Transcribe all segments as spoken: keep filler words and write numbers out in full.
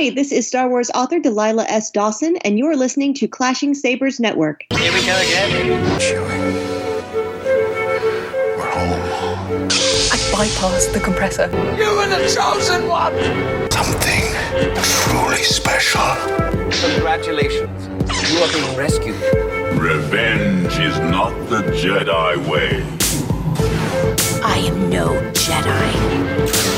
Hi, this is Star Wars author Delilah S. Dawson, and you're listening to Clashing Sabers Network. Here we go again. Chewie, we're home. I bypassed the compressor. You were the chosen one! Something truly special. Congratulations, you are being rescued. Revenge is not the Jedi way. I am no Jedi.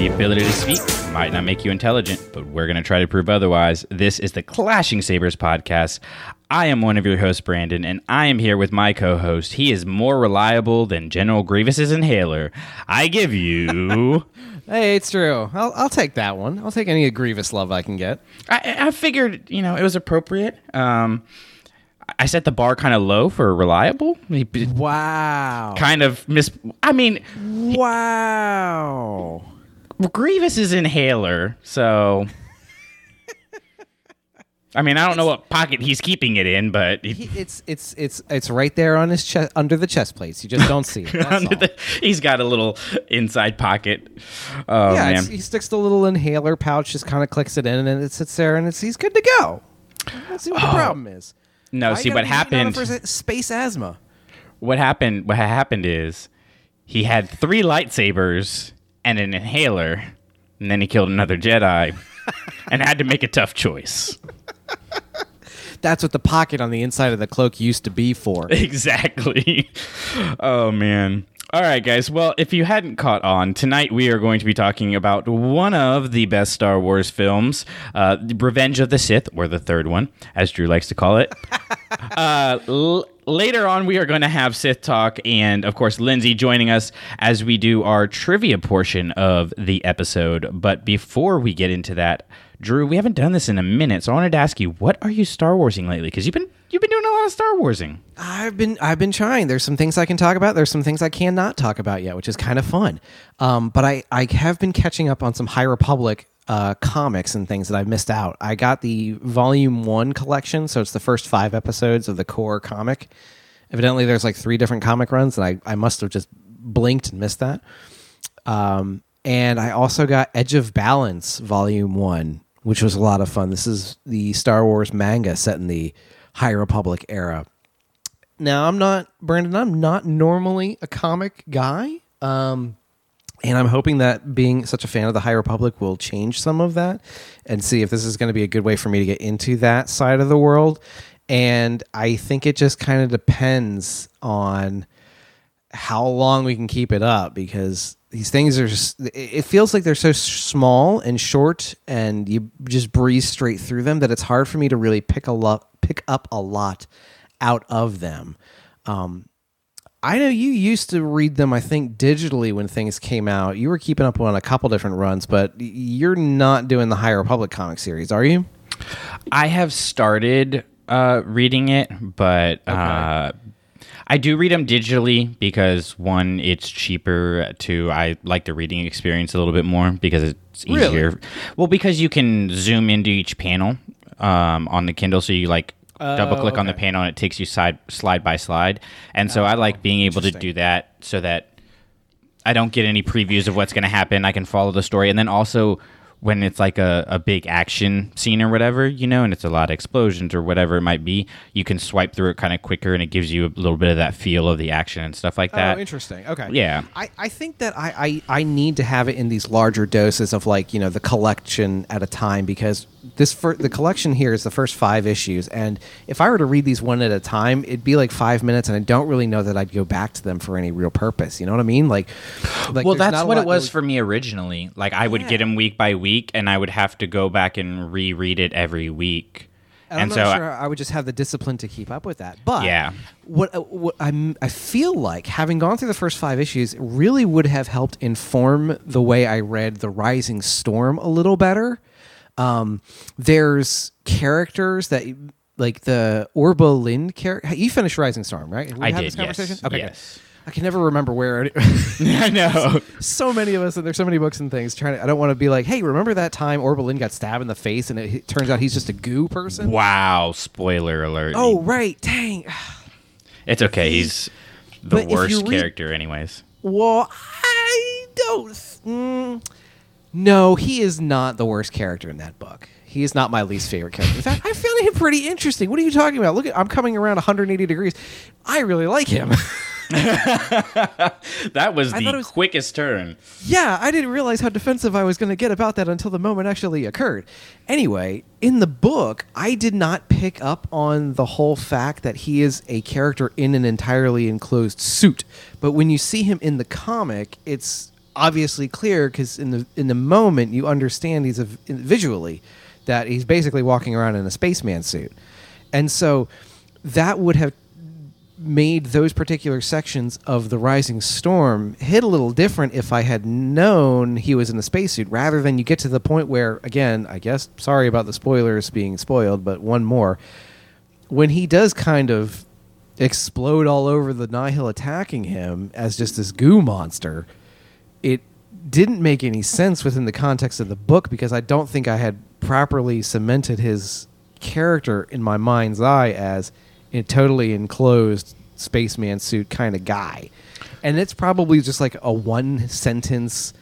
The ability to speak might not make you intelligent, but we're going to try to prove otherwise. This is the Clashing Sabers podcast. I am one of your hosts, Brandon, and I am here with my co-host. He is more reliable than General Grievous's inhaler. I give you... Hey, it's Drew. I'll, I'll take that one. I'll take any Grievous love I can get. I, I figured, you know, it was appropriate. Um... I set the bar kind of low for reliable. Wow. Kind of mis... I mean... Wow. Grievous is inhaler, so... I mean, I don't it's, know what pocket he's keeping it in, but... He, he, it's it's it's it's right there on his chest, under the chest plates. You just don't see it. Under the, he's got a little inside pocket. Oh, yeah, man. He sticks the little inhaler pouch, just kind of clicks it in, and it sits there, and it's he's good to go. Let's see what oh. the problem is. No, Why see what happened. Space asthma. What happened? What happened is he had three lightsabers and an inhaler, and then he killed another Jedi, and had to make a tough choice. That's what the pocket on the inside of the cloak used to be for. Exactly. Oh man. All right, guys. Well, if you hadn't caught on, tonight we are going to be talking about one of the best Star Wars films, uh, Revenge of the Sith, or the third one, as Drew likes to call it. uh, l- later on, we are going to have Sith Talk and, of course, Lindsay joining us as we do our trivia portion of the episode. But before we get into that, Drew, we haven't done this in a minute, so I wanted to ask you, what are you Star Warsing lately? Because you've been you've been doing a lot of Star Warsing. I've been I've been trying. There's some things I can talk about. There's some things I cannot talk about yet, which is kind of fun. Um, but I, I have been catching up on some High Republic uh, comics and things that I've missed out. I got the Volume One collection, so it's the first five episodes of the core comic. Evidently, there's like three different comic runs, and I I must have just blinked and missed that. Um, and I also got Edge of Balance Volume One, which was a lot of fun. This is the Star Wars manga set in the High Republic era. Now, I'm not, Brandon, I'm not normally a comic guy, um, and I'm hoping that being such a fan of the High Republic will change some of that and see if this is going to be a good way for me to get into that side of the world. And I think it just kind of depends on how long we can keep it up, because these things are just, it feels like they're so small and short and you just breeze straight through them that it's hard for me to really pick a lot, pick up a lot out of them. Um, I know you used to read them, I think, digitally when things came out. You were keeping up on a couple different runs, but you're not doing the High Republic comic series, are you? I have started uh, reading it, but... Okay. Uh, I do read them digitally because, one, it's cheaper. Two, I like the reading experience a little bit more because it's easier. Really? Well, because you can zoom into each panel um, on the Kindle, so you like uh, double-click okay. on the panel and it takes you side slide by slide. And so oh, I like being able to do that so that I don't get any previews of what's going to happen. I can follow the story. And then also when it's like a, a big action scene or whatever, you know, and it's a lot of explosions or whatever it might be, you can swipe through it kind of quicker and it gives you a little bit of that feel of the action and stuff like that. Oh, interesting. Okay. Yeah. I, I think that I, I, I need to have it in these larger doses of like, you know, the collection at a time, because this for, the collection here is the first five issues. And if I were to read these one at a time, it'd be like five minutes and I don't really know that I'd go back to them for any real purpose. You know what I mean? Like, like well, that's what it was really... for me originally. Like I would yeah. get them week by week. Week, and I would have to go back and reread it every week. And, and I'm so not sure I, I would just have the discipline to keep up with that. But yeah. what, what I'm, I feel like having gone through the first five issues really would have helped inform the way I read The Rising Storm a little better. Um, there's characters that... Like the Orba Lind character. You finished Rising Storm, right? We I had did, this conversation? Yes. Okay, yes. Good. I can never remember where it is. I know. So many of us, and there's so many books and things. Trying to, I don't want to be like, hey, remember that time Orba Linn got stabbed in the face and it, it turns out he's just a goo person? Wow, spoiler alert. Oh, right. Dang. It's okay. He's the but worst re- character anyways. Well, I don't... Mm, No, he is not the worst character in that book. He is not my least favorite character. In fact, I found him pretty interesting. What are you talking about? Look, at, I'm coming around one hundred eighty degrees. I really like him. That was I the was, quickest turn. Yeah, I didn't realize how defensive I was going to get about that until the moment actually occurred. Anyway, in the book, I did not pick up on the whole fact that he is a character in an entirely enclosed suit. But when you see him in the comic, it's obviously clear because in the in the moment you understand he's a, visually. That he's basically walking around in a spaceman suit. And so that would have made those particular sections of the Rising Storm hit a little different if I had known he was in a spacesuit, rather than you get to the point where, again, I guess, sorry about the spoilers being spoiled, but one more. When he does kind of explode all over the Nihil attacking him as just this goo monster, it didn't make any sense within the context of the book because I don't think I had properly cemented his character in my mind's eye as a totally enclosed spaceman suit kind of guy. And it's probably just like a one sentence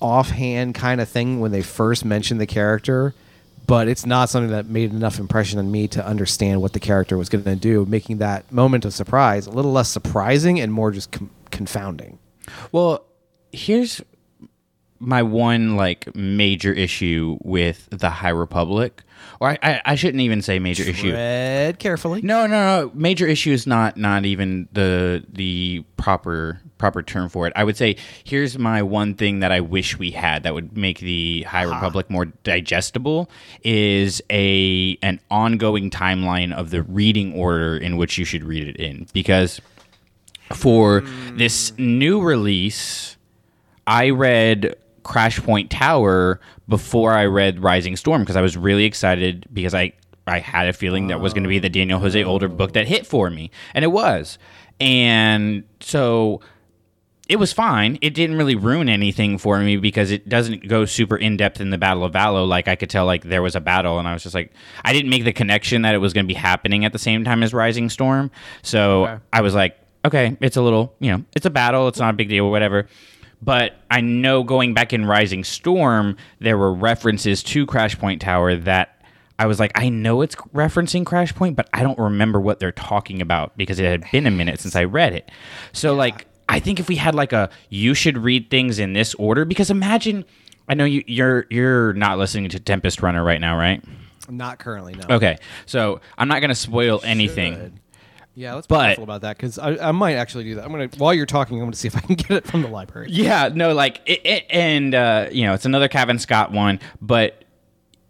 offhand kind of thing when they first mentioned the character, but it's not something that made enough impression on me to understand what the character was going to do, making that moment of surprise a little less surprising and more just com- confounding. Well, here's my one like major issue with the High Republic, or I, I, I shouldn't even say major issue. Tread carefully. No, no, no. Major issue is not not even the the proper proper term for it. I would say here's my one thing that I wish we had that would make the High ah. Republic more digestible is a an ongoing timeline of the reading order in which you should read it in, because for mm. this new release, I read Crash Point Tower before I read Rising Storm because I was really excited because I, I had a feeling that was going to be the Daniel Jose Older book that hit for me, and it was. And so it was fine. It didn't really ruin anything for me because it doesn't go super in-depth in the Battle of Vallo. Like, I could tell, like, there was a battle, and I was just like, I didn't make the connection that it was going to be happening at the same time as Rising Storm. So okay. I was like, okay, it's a little, you know, it's a battle. It's not a big deal or whatever. But I know going back in Rising Storm, there were references to Crash Point Tower that I was like, I know it's referencing Crash Point, but I don't remember what they're talking about because it had been a minute since I read it. So, yeah. like, I think if we had, like, a you should read things in this order, because imagine, I know you, you're you're not listening to Tempest Runner right now, right? Not currently, no. Okay, so I'm not going to spoil anything. Should. Yeah, let's be but, careful about that because I, I might actually do that. I'm gonna while you're talking, I'm gonna see if I can get it from the library. Yeah, no, like it, it, and uh, you know, it's another Kevin Scott one, but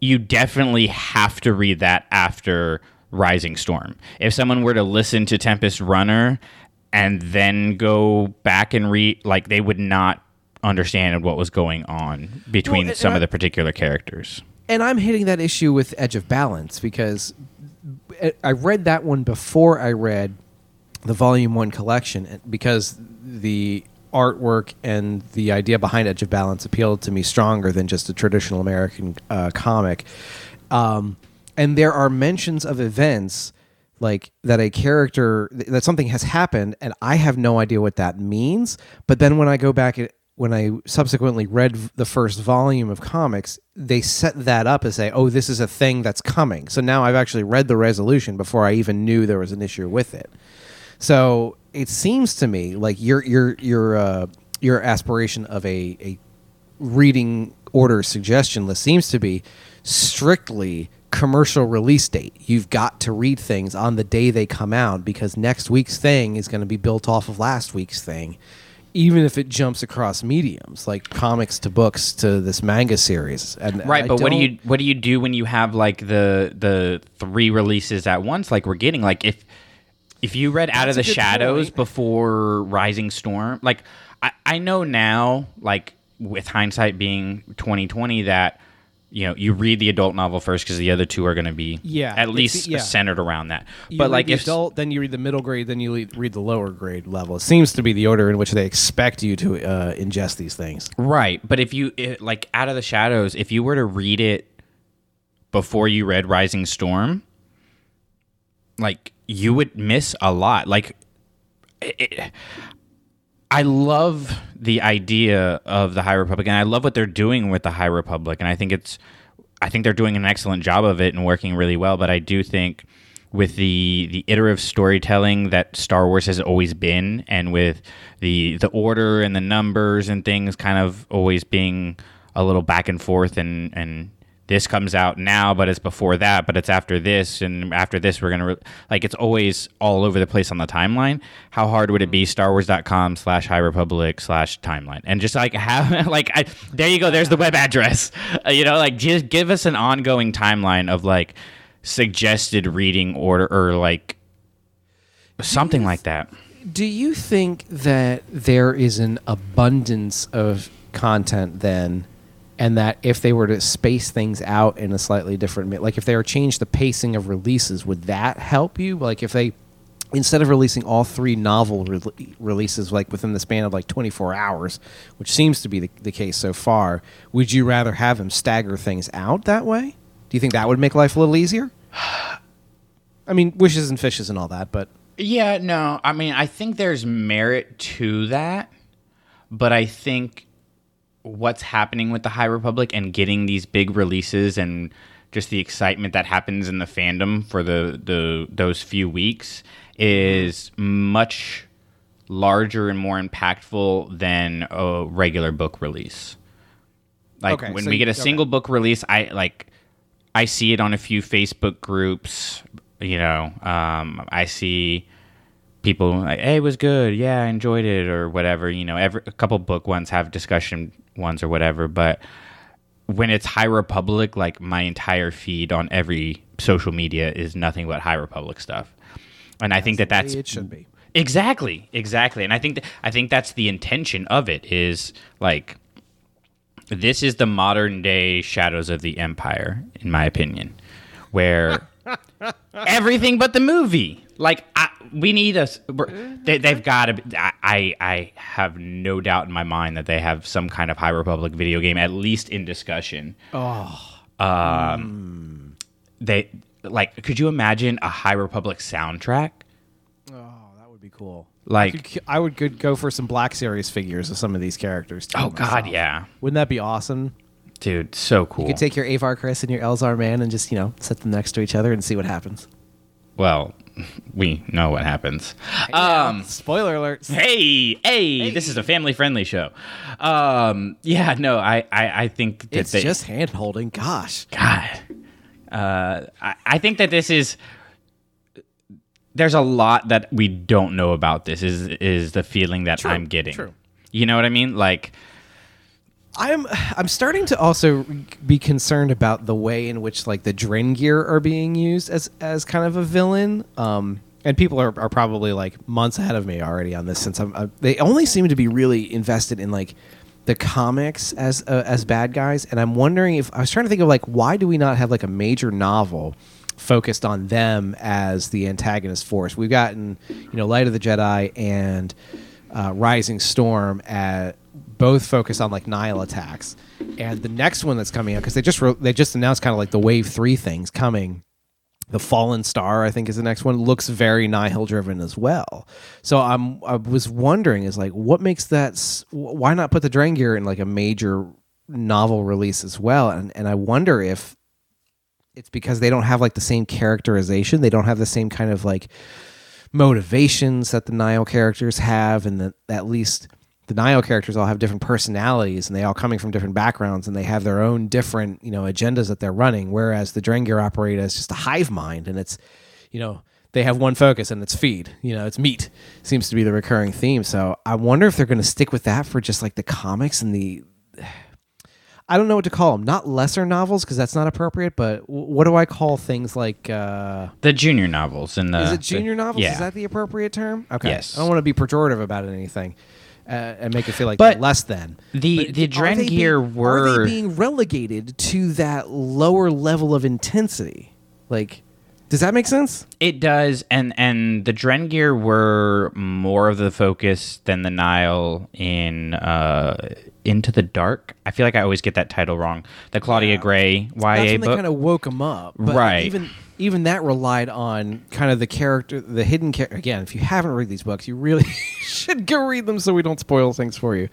you definitely have to read that after Rising Storm. If someone were to listen to Tempest Runner and then go back and read, like they would not understand what was going on between well, and, some and of I, the particular characters. And I'm hitting that issue with Edge of Balance because I read that one before I read the Volume one collection because the artwork and the idea behind Edge of Balance appealed to me stronger than just a traditional American uh, comic. Um, and there are mentions of events like that a character, that something has happened, and I have no idea what that means. But then when I go back, when I subsequently read the first volume of comics, they set that up and say, oh, this is a thing that's coming. So now I've actually read the resolution before I even knew there was an issue with it. So it seems to me like your your your uh, your aspiration of a, a reading order suggestion list seems to be strictly commercial release date. You've got to read things on the day they come out because next week's thing is going to be built off of last week's thing. Even if it jumps across mediums, like comics to books to this manga series, and right. I but what do you what do you do when you have like the the three releases at once? Like we're getting like if if you read Out of the Shadows point. Before Rising Storm, like I, I know now, like with hindsight being twenty twenty, that you know you read the adult novel first because the other two are going to be yeah, at least yeah. centered around that. You but like the if adult, then you read the middle grade, then you read the lower grade level. It seems to be the order in which they expect you to uh, ingest these things. Right, but if you it, like Out of the Shadows, if you were to read it before you read Rising Storm, like you would miss a lot. Like it, it, I love the idea of the High Republic, and I love what they're doing with the High Republic, and I think it's, I think they're doing an excellent job of it and working really well. But I do think with the the iterative storytelling that Star Wars has always been, and with the the order and the numbers and things kind of always being a little back and forth, and and this comes out now, but it's before that, but it's after this, and after this we're gonna re- like it's always all over the place on the timeline. How hard would it be StarWars.com slash High Republic slash timeline, and just like have like I, there you go, there's the web address. Uh, you know, like just give us an ongoing timeline of like suggested reading order or like something th- like that. Do you think that there is an abundance of content then? And that if they were to space things out in a slightly different... Like, if they were to change the pacing of releases, would that help you? Like, if they... Instead of releasing all three novel re- releases, like, within the span of, like, twenty-four hours, which seems to be the, the case so far, would you rather have them stagger things out that way? Do you think that would make life a little easier? I mean, wishes and fishes and all that, but... Yeah, no. I mean, I think there's merit to that, but I think... what's happening with the High Republic and getting these big releases and just the excitement that happens in the fandom for the, the those few weeks is much larger and more impactful than a regular book release. Like okay, when so we get a single okay. book release, I like I see it on a few Facebook groups. You know, um, I see. People like, hey, it was good. Yeah, I enjoyed it or whatever. You know, every a couple book ones have discussion ones or whatever. But when it's High Republic, like my entire feed on every social media is nothing but High Republic stuff. And that's I think that that's the way it should be. Exactly, exactly. And I think th- I think that's the intention of it is like this is the modern day Shadows of the Empire, in my opinion, where everything but the movie. Like I, we need a. They, they've got to. I I have no doubt in my mind that they have some kind of High Republic video game, at least in discussion. Oh. Um. Mm. They like. Could you imagine a High Republic soundtrack? Oh, that would be cool. Like I, could, I would could go for some Black Series figures of some of these characters. Oh myself. God, yeah. Wouldn't that be awesome? Dude, so cool. You could take your Avar Chris and your Elzar man and just you know set them next to each other and see what happens. Well. We know what happens. Yeah, um, spoiler alerts. Hey, hey, hey, this is a family-friendly show. Um, yeah, no, I, I, I think that it's they, just hand-holding. Gosh, God, uh, I, I think that this is. There's a lot that we don't know about this. Is is the feeling that true, I'm getting? True. You know what I mean? Like, I'm I'm starting to also be concerned about the way in which like the Drengir are being used as as kind of a villain, um, and people are, are probably like months ahead of me already on this since I'm I, they only seem to be really invested in like the comics as uh, as bad guys, and I'm wondering if I was trying to think of like why do we not have like a major novel focused on them as the antagonist force? We've gotten you know Light of the Jedi and uh, Rising Storm at. Both focus on like Nihil attacks, and the next one that's coming out because they just wrote, they just announced kind of like the wave three things coming. The Fallen Star, I think, is the next one. Looks very Nihil driven as well. So I'm I was wondering is like what makes that? Why not put the Drengir in like a major novel release as well? And and I wonder if it's because they don't have like the same characterization. They don't have the same kind of like motivations that the Nihil characters have, and that at least. The Nihil characters all have different personalities, and they all coming from different backgrounds, and they have their own different, you know, agendas that they're running. Whereas the Drengir operate as just a hive mind, and it's, you know, they have one focus, and it's feed. You know, it's meat seems to be the recurring theme. So I wonder if they're going to stick with that for just like the comics and the, I don't know what to call them. Not lesser novels because that's not appropriate, but what do I call things like uh, the junior novels and the is it junior the, novels? Yeah. Is that the appropriate term? Okay, yes. I don't want to be pejorative about anything. Uh, and make it feel like but less than the but the Drengir were are they being relegated to that lower level of intensity, like Does that make sense? It does, and and the Drengir were more of the focus than the Nihil in uh, Into the Dark. I feel like I always get that title wrong. The Claudia yeah. Gray Y A That's when book. They kind of woke them up, but right? Even even that relied on kind of the character, the hidden character. Again, if you haven't read these books, you really should go read them so we don't spoil things for you.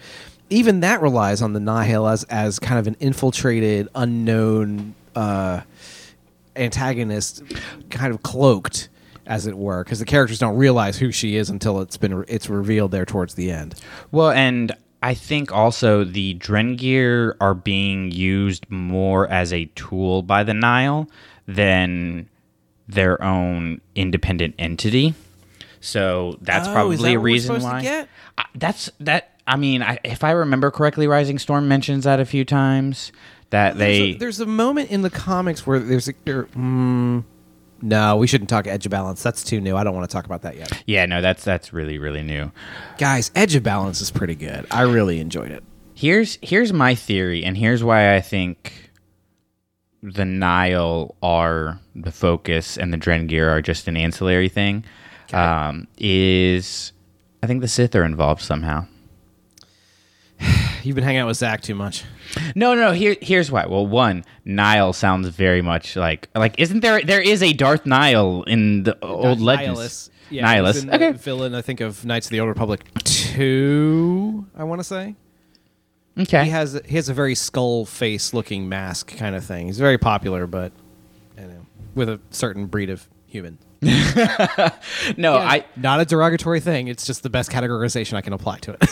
Even that relies on the Nihil as as kind of an infiltrated, unknown. Uh, antagonist kind of cloaked, as it were, because the characters don't realize who she is until it's been re- it's revealed there towards the end. Well, and I think also the Drengir are being used more as a tool by the Nihil than their own independent entity. So that's oh, probably is that a reason why. I, that's that. I mean, I, if I remember correctly, Rising Storm mentions that a few times. That they there's a, there's a moment in the comics where there's a there, mm, no, we shouldn't talk Edge of Balance. That's too new. I don't want to talk about that yet. Yeah, no, that's that's really really new. Guys, Edge of Balance is pretty good. I really enjoyed it. Here's here's my theory, and here's why I think the Nihil are the focus and the Drengir are just an ancillary thing. Okay. Um, is I think the Sith are involved somehow. You've been hanging out with Zach too much. No, no, here, here's why. Well, one, Nihil sounds very much like... like. Isn't there... There is a Darth Nihil in the old Nihilus. Legends. Yeah, Nihilus. Yeah, okay. Villain, I think, of Knights of the Old Republic two, I want to say. Okay. He has he has a very skull face-looking mask kind of thing. He's very popular, but I know, with a certain breed of human. no, yeah, I... Not a derogatory thing. It's just the best categorization I can apply to it.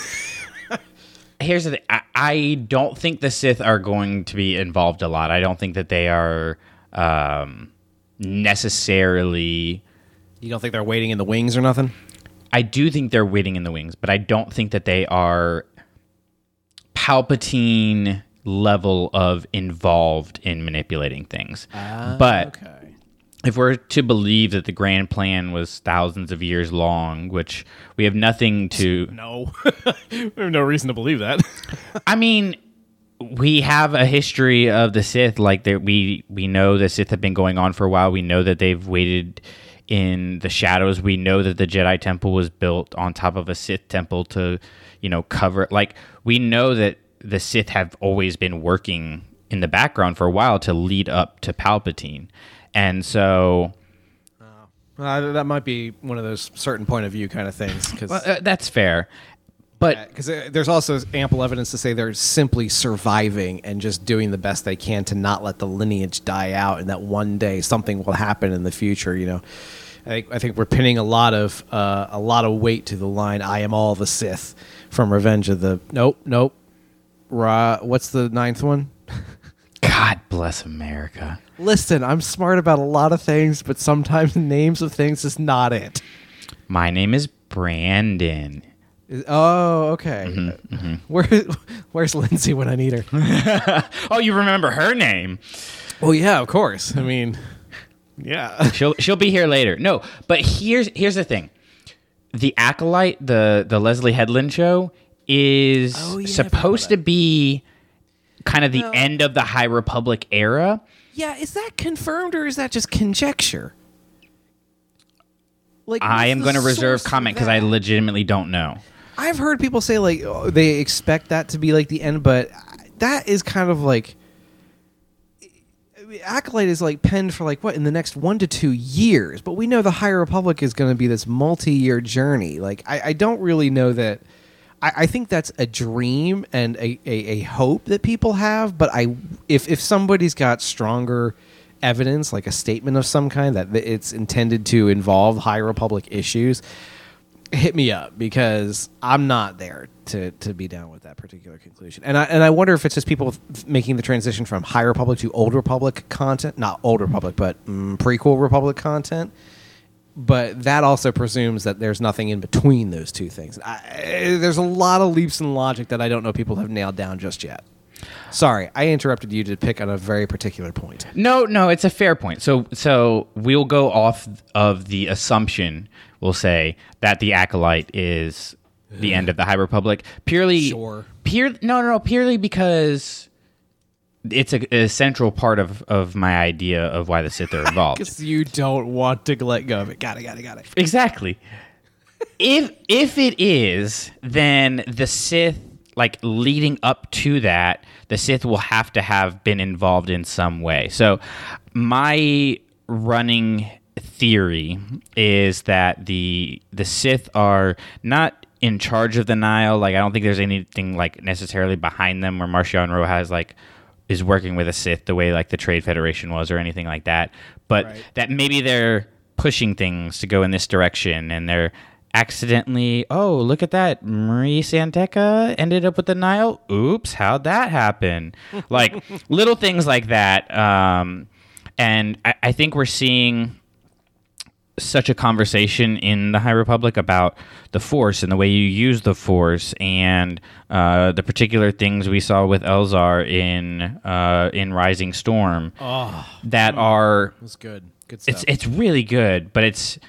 Here's the thing. I, I don't think the Sith are going to be involved a lot. I don't think that they are um, necessarily... You don't think they're waiting in the wings or nothing? I do think they're waiting in the wings, but I don't think that they are Palpatine level of involved in manipulating things. Uh, but okay. If we're to believe that the grand plan was thousands of years long, which we have nothing to... No. We have no reason to believe that. I mean, we have a history of the Sith. Like, we, we know the Sith have been going on for a while. We know that they've waited in the shadows. We know that the Jedi Temple was built on top of a Sith Temple to, you know, cover... Like, we know that the Sith have always been working in the background for a while to lead up to Palpatine. And so, uh, that might be one of those certain point of view kind of things. Cause, well, uh, that's fair, but because yeah, there's also ample evidence to say they're simply surviving and just doing the best they can to not let the lineage die out, and that one day something will happen in the future. You know, I think I think we're pinning a lot of uh, a lot of weight to the line "I am all the Sith" from Revenge of the Nope, Nope. Ra, what's the ninth one? God bless America. Listen, I'm smart about a lot of things, but sometimes the names of things is not it. My name is Brandon. Oh, okay. Mm-hmm, mm-hmm. Where, where's Lindsay when I need her? Oh, you remember her name? Well, yeah, of course. I mean, yeah. she'll she'll be here later. No, but here's here's the thing. The Acolyte, the, the Leslie Headland show, is oh, yeah, supposed to be... kind of the no. end of the High Republic era. Yeah, is that confirmed or is that just conjecture? Like, I am going to reserve comment because I legitimately don't know. I've heard people say like oh, they expect that to be like the end, but that is kind of like Acolyte is like penned for like what in the next one to two years, but we know the High Republic is going to be this multi-year journey. Like I, I don't really know that. I think that's a dream and a, a, a hope that people have, but I if, if somebody's got stronger evidence, like a statement of some kind that it's intended to involve High Republic issues, hit me up because I'm not there to, to be down with that particular conclusion. And I and I wonder if it's just people making the transition from High Republic to Old Republic content, not Old Republic, but mm, prequel Republic content. But that also presumes that there's nothing in between those two things. I, there's a lot of leaps in logic that I don't know people have nailed down just yet. Sorry, I interrupted you to pick on a very particular point. No, no, it's a fair point. So so we'll go off of the assumption, we'll say, that the Acolyte is the end of the High Republic. Purely... Sure. Pure, no, no, no, purely because It's a, a central part of, of my idea of why the Sith are involved. Because you don't want to let go of it. Got it, got it, got it. Exactly. If if it is, then the Sith, like leading up to that, the Sith will have to have been involved in some way. So my running theory is that the the Sith are not in charge of the Nihil. Like, I don't think there's anything like necessarily behind them where Marcion Rojas has like is working with a Sith the way like the Trade Federation was or anything like that. But right. that maybe they're pushing things to go in this direction and they're accidentally, oh, look at that. Marie Santeca ended up with the Nihil. Oops, how'd that happen? Like little things like that. Um, and I, I think we're seeing such a conversation in the High Republic about the Force and the way you use the Force and uh, the particular things we saw with Elzar in uh, in Rising Storm oh, that are that's good. Good stuff. It's it's really good, but it's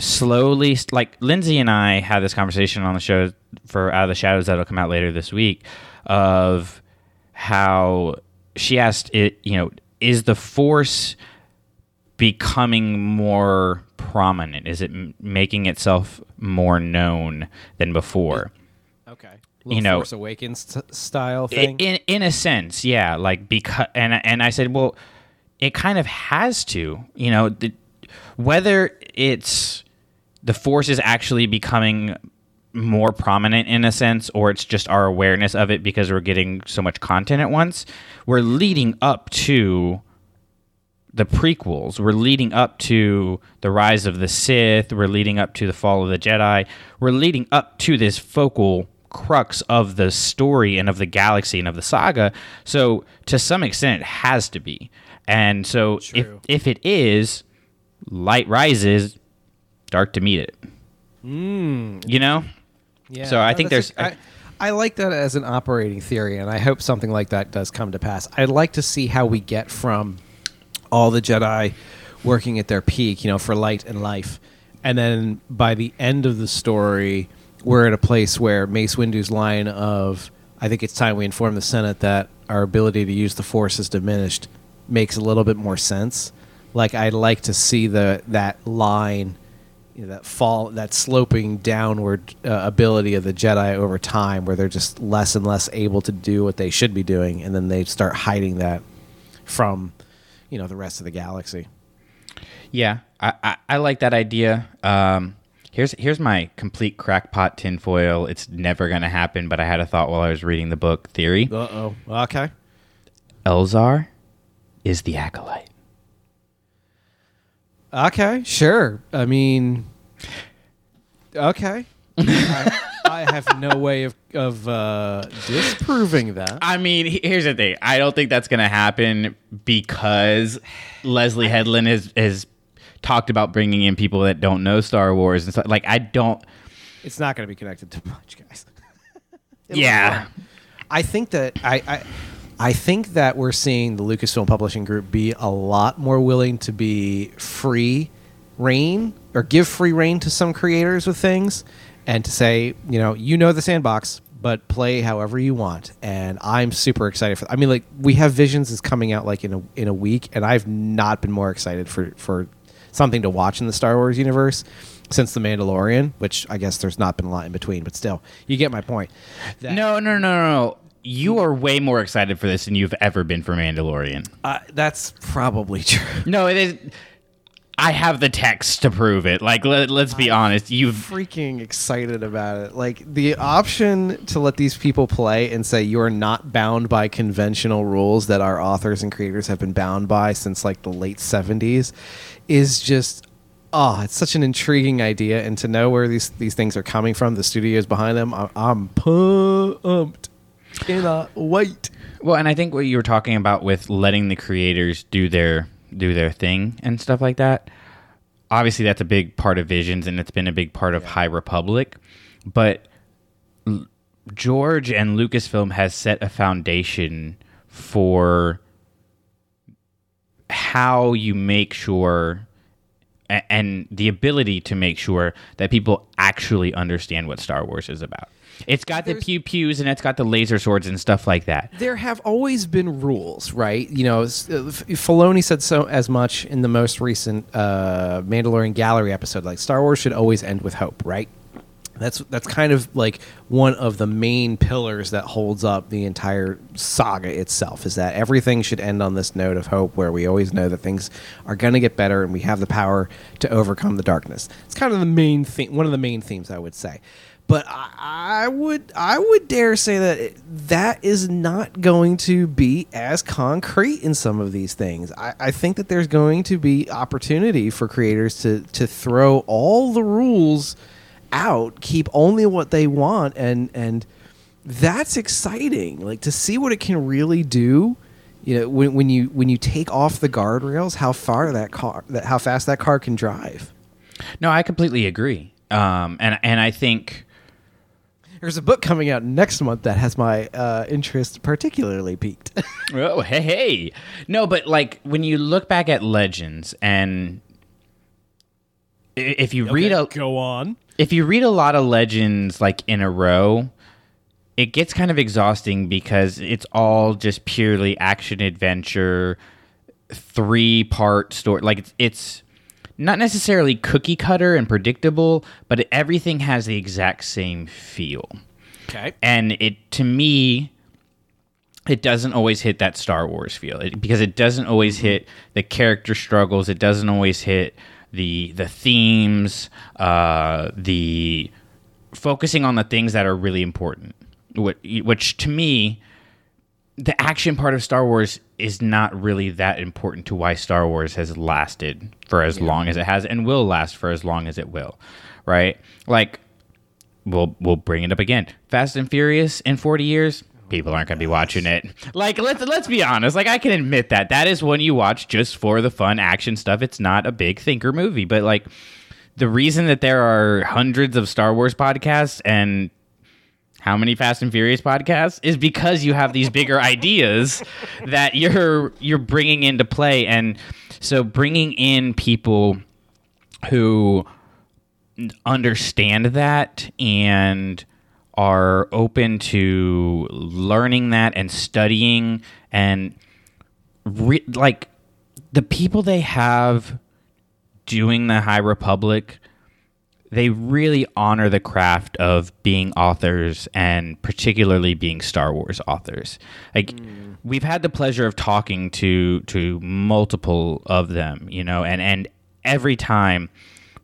slowly like Lindsay and I had this conversation on the show for Out of the Shadows that'll come out later this week of how she asked it, you know, is the Force becoming more prominent? Is it m- making itself more known than before? Okay, little you know, Force Awakens t- style thing. In in a sense, yeah. Like because and and I said, well, it kind of has to. You know, the, whether it's the Force is actually becoming more prominent in a sense, or it's just our awareness of it because we're getting so much content at once. We're leading up to the prequels, we're leading up to the rise of the Sith, we're leading up to the fall of the Jedi, we're leading up to this focal crux of the story and of the galaxy and of the saga, so to some extent it has to be. And so True. if if it is, light rises, dark to meet it. Mm. You know? Yeah. So I no, think there's... A, I, I like that as an operating theory, and I hope something like that does come to pass. I'd like to see how we get from all the Jedi working at their peak, you know, for light and life. And then by the end of the story, we're at a place where Mace Windu's line of, I think it's time we inform the Senate that our ability to use the Force is diminished, makes a little bit more sense. Like, I'd like to see the that line, you know, that fall, that sloping downward uh, ability of the Jedi over time, where they're just less and less able to do what they should be doing, and then they start hiding that from... you know, the rest of the galaxy. Yeah, I, I, I like that idea. Um, here's here's my complete crackpot tinfoil. It's never going to happen, but I had a thought while I was reading the book theory. Uh-oh. Okay. Elzar is the Acolyte. Okay, sure. I mean, okay. I, I have no way of, of uh, disproving that. I mean, here's the thing. I don't think that's going to happen because Leslie Headland has, has talked about bringing in people that don't know Star Wars and stuff. Like, I don't... It's not going to be connected to much, guys. Yeah. I think that... I, I I think that we're seeing the Lucasfilm Publishing Group be a lot more willing to be free reign or give free reign to some creators with things. And to say, you know, you know the sandbox, but play however you want. And I'm super excited for. I mean, like we have Visions is coming out like in a in a week, and I've not been more excited for, for something to watch in the Star Wars universe since The Mandalorian, which I guess there's not been a lot in between, but still, you get my point. That no, no, no, no, no. You are way more excited for this than you've ever been for Mandalorian. Uh, that's probably true. No, it is. I have the text to prove it. Like, let, let's be I'm honest. You've freaking excited about it. Like, the option to let these people play and say you are not bound by conventional rules that our authors and creators have been bound by since, like, the late seventies is just, oh, it's such an intriguing idea. And to know where these, these things are coming from, the studios behind them, I'm, I'm pumped. Cannot wait. Well, and I think what you were talking about with letting the creators do their... do their thing and stuff like that. Obviously, that's a big part of Visions, and it's been a big part of yeah. High Republic. But L- George and Lucasfilm has set a foundation for how you make sure a- and the ability to make sure that people actually understand what Star Wars is about. It's got There's, the pew pews and it's got the laser swords and stuff like that. There have always been rules, right? You know, Filoni said so as much in the most recent uh, Mandalorian Gallery episode. Like, Star Wars should always end with hope, right? That's that's kind of like one of the main pillars that holds up the entire saga itself, is that everything should end on this note of hope, where we always know that things are going to get better and we have the power to overcome the darkness. It's kind of the main theme, one of the main themes, I would say. But I, I would I would dare say that it, that is not going to be as concrete in some of these things. I, I think that there's going to be opportunity for creators to to throw all the rules out, keep only what they want, and and that's exciting. Like, to see what it can really do, you know, when when you when you take off the guardrails, how far that car, that how fast that car can drive. No, I completely agree. Um, and and I think there's a book coming out next month that has my uh, interest particularly piqued. oh, hey, hey, no, but like when you look back at Legends, and if you okay, read a go on. If you read a lot of Legends like in a row, it gets kind of exhausting because it's all just purely action adventure, three part story. Like it's, it's not necessarily cookie cutter and predictable, but it, everything has the exact same feel. Okay, and it to me, it doesn't always hit that Star Wars feel it, because it doesn't always hit the character struggles. It doesn't always hit the the themes, uh, the focusing on the things that are really important, which, which to me, the action part of Star Wars is not really that important to why Star Wars has lasted for as yeah. long as it has and will last for as long as it will, right? Like, we'll we'll bring it up again. Fast and Furious in forty years, people aren't going to be watching it. Like, let's let's be honest. Like, I can admit that. That is one you watch just for the fun action stuff. It's not a big thinker movie. But, like, the reason that there are hundreds of Star Wars podcasts and how many Fast and Furious podcasts is because you have these bigger ideas that you're you're bringing into play. And so bringing in people who understand that and are open to learning that and studying and re- like the people they have doing the High Republic, they really honor the craft of being authors and particularly being Star Wars authors. Like mm. we've had the pleasure of talking to to multiple of them, you know, and, and every time,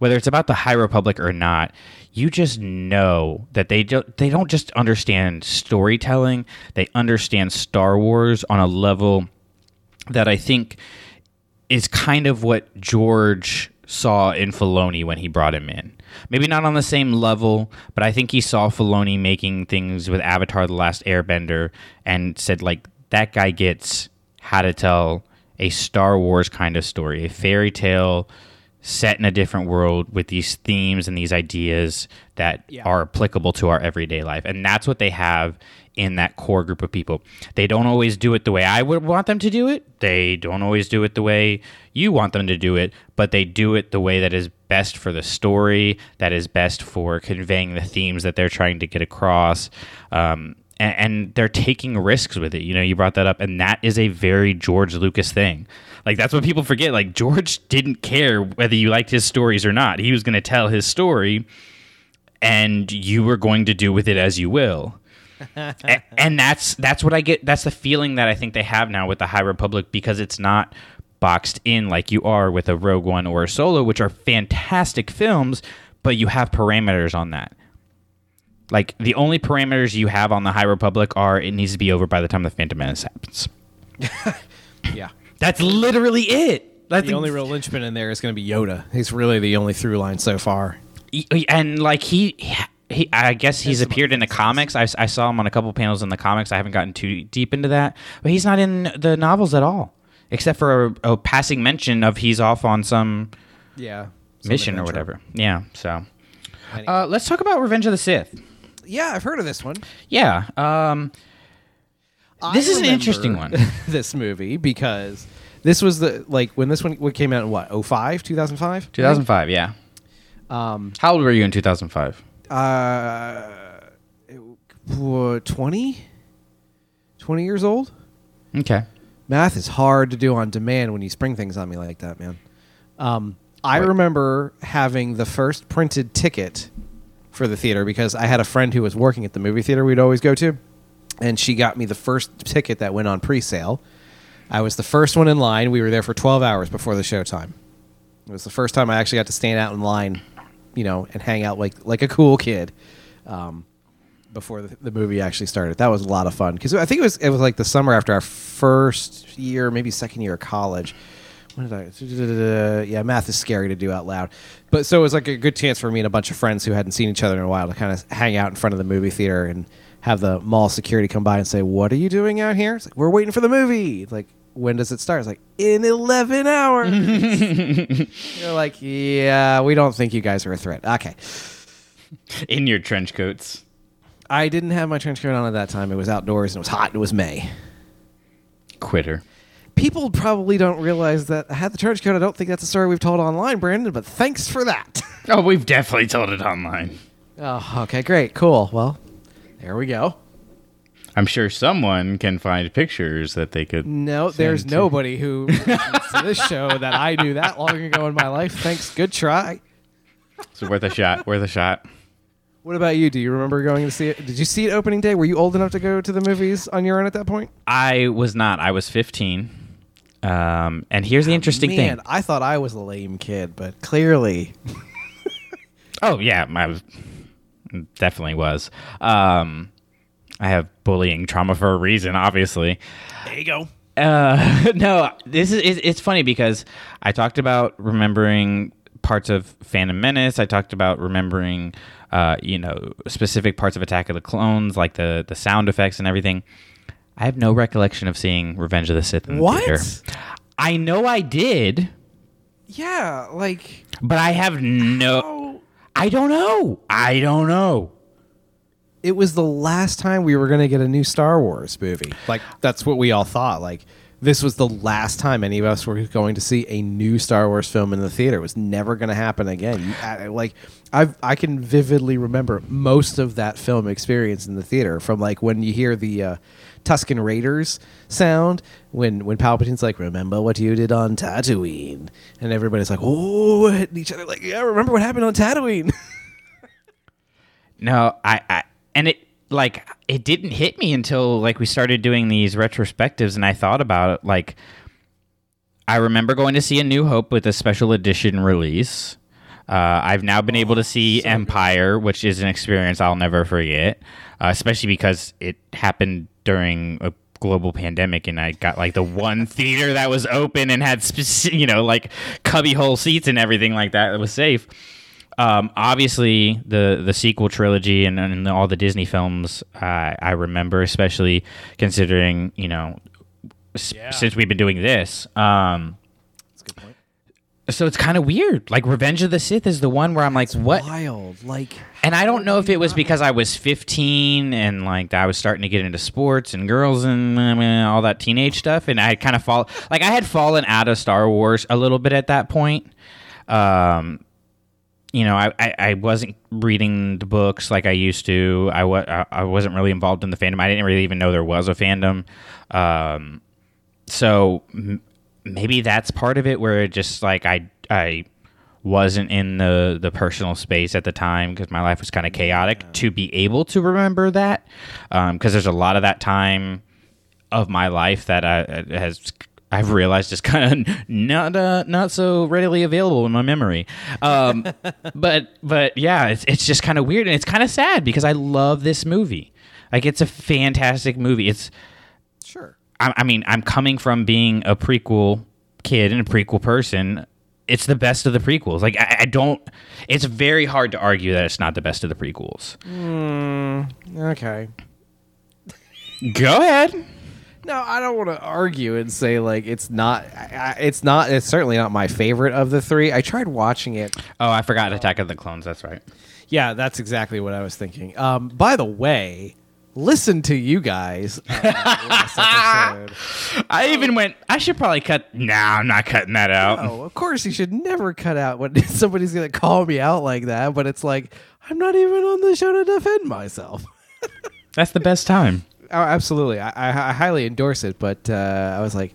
whether it's about the High Republic or not, you just know that they don't, they don't just understand storytelling. They understand Star Wars on a level that I think is kind of what George saw in Filoni when he brought him in. Maybe not on the same level, but I think he saw Filoni making things with Avatar: The Last Airbender and said, like, that guy gets how to tell a Star Wars kind of story, a fairy tale set in a different world with these themes and these ideas that yeah. are applicable to our everyday life. And that's what they have in that core group of people. They don't always do it the way I would want them to do it. They don't always do it the way you want them to do it, but they do it the way that is best for the story, that is best for conveying the themes that they're trying to get across. Um, and, and they're taking risks with it. You know, you brought that up, and that is a very George Lucas thing. Like, that's what people forget. Like, George didn't care whether you liked his stories or not. He was going to tell his story, and you were going to do with it as you will. and, and that's that's what I get. That's the feeling that I think they have now with the High Republic, because it's not boxed in like you are with a Rogue One or a Solo, which are fantastic films, but you have parameters on that. Like, the only parameters you have on the High Republic are it needs to be over by the time the Phantom Menace happens. yeah. That's literally it. That's the only real linchpin in there is going to be Yoda. He's really the only through line so far. And, like, he, he I guess he's appeared in the comics. I, I saw him on a couple panels in the comics. I haven't gotten too deep into that. But he's not in the novels at all, except for a, a passing mention of he's off on some yeah, some mission adventure or whatever. Yeah, so. Uh, let's talk about Revenge of the Sith. Yeah, I've heard of this one. Yeah, um... I this is an interesting one. This movie, because this was the like when this one what came out in what oh five two thousand five two thousand five yeah. Um, How old were you in two thousand five? Uh, it, twenty years old. Okay. Math is hard to do on demand when you spring things on me like that, man. Um, I Wait. remember having the first printed ticket for the theater because I had a friend who was working at the movie theater we'd always go to, and she got me the first ticket that went on pre-sale. I was the first one in line. We were there for twelve hours before the showtime. It was the first time I actually got to stand out in line, you know, and hang out like like a cool kid um, before the, the movie actually started. That was a lot of fun because I think it was it was like the summer after our first year, maybe second year of college. When did I? Yeah, math is scary to do out loud, but so it was like a good chance for me and a bunch of friends who hadn't seen each other in a while to kind of hang out in front of the movie theater and have the mall security come by and say, "What are you doing out here?" It's like, "We're waiting for the movie." Like, when does it start? It's like, in eleven hours. You're like, yeah, we don't think you guys are a threat. Okay. In your trench coats. I didn't have my trench coat on at that time. It was outdoors, and it was hot, and it was May. Quitter. People probably don't realize that I had the trench coat. I don't think that's a story we've told online, Brandon, but thanks for that. Oh, we've definitely told it online. Oh, okay, great, cool. Well, there we go. I'm sure someone can find pictures that they could. No, there's to. Nobody who listens to this show that I knew that long ago in my life. Thanks. Good try. So worth a shot. Worth a shot. What about you? Do you remember going to see it? Did you see it opening day? Were you old enough to go to the movies on your own at that point? I was not. I was fifteen. Um, and here's the interesting oh, man, thing. I thought I was a lame kid, but clearly. Oh, yeah. I definitely was. Um I have bullying trauma for a reason, obviously. There you go. Uh, no, this is it's, it's funny because I talked about remembering parts of Phantom Menace. I talked about remembering, uh, you know, specific parts of Attack of the Clones, like the the sound effects and everything. I have no recollection of seeing Revenge of the Sith in the what? theater. I know I did. Yeah, like. But I have no. How? I don't know. I don't know. It was the last time we were going to get a new Star Wars movie. Like, that's what we all thought. Like, this was the last time any of us were going to see a new Star Wars film in the theater. It was never going to happen again. You, I, like, I I can vividly remember most of that film experience in the theater, from, like, when you hear the uh, Tusken Raiders sound, when, when Palpatine's like, "Remember what you did on Tatooine." And everybody's like, "Oh," and each other like, "Yeah, remember what happened on Tatooine." No, I... I And it like it didn't hit me until like we started doing these retrospectives, and I thought about it. Like, I remember going to see A New Hope with a special edition release. Uh, I've now been oh, able to see so Empire, good. which is an experience I'll never forget, uh, especially because it happened during a global pandemic, and I got like the one theater that was open and had speci- you know like cubbyhole seats and everything like that. It was safe. Um, obviously, the, the sequel trilogy and, and all the Disney films uh, I remember, especially considering, you know, s- yeah. since we've been doing this. Um, That's a good point. So it's kind of weird. Like, Revenge of the Sith is the one where I'm like, That's what? wild. Like, and I don't know if it was because I was fifteen and, like, I was starting to get into sports and girls and uh, all that teenage stuff. And I kind of fall, like, I had fallen out of Star Wars a little bit at that point. Um... You know, I, I, I wasn't reading the books like I used to. I, wa- I wasn't really involved in the fandom. I didn't really even know there was a fandom. Um, so m- maybe that's part of it, where it just like I I wasn't in the, the personal space at the time because my life was kind of chaotic yeah. to be able to remember that. Because um, there's a lot of that time of my life that I, I has. I've realized it's kind of not uh, not so readily available in my memory, um, but but yeah, it's it's just kind of weird, and it's kind of sad because I love this movie. Like, it's a fantastic movie. It's sure. I, I mean, I'm coming from being a prequel kid and a prequel person. It's the best of the prequels. Like, I, I don't. It's very hard to argue that it's not the best of the prequels. Mm, okay. Go ahead. No, I don't want to argue and say like it's not. I, it's not. It's certainly not my favorite of the three. I tried watching it. Oh, I forgot uh, Attack of the Clones. That's right. Yeah, that's exactly what I was thinking. Um, by the way, listen to you guys. Uh, last episode. I even went. I should probably cut. No, nah, I'm not cutting that out. No, of course you should never cut out when somebody's gonna call me out like that. But it's like, I'm not even on the show to defend myself. That's the best time. Oh, absolutely. I, I, I highly endorse it, but uh, I was like,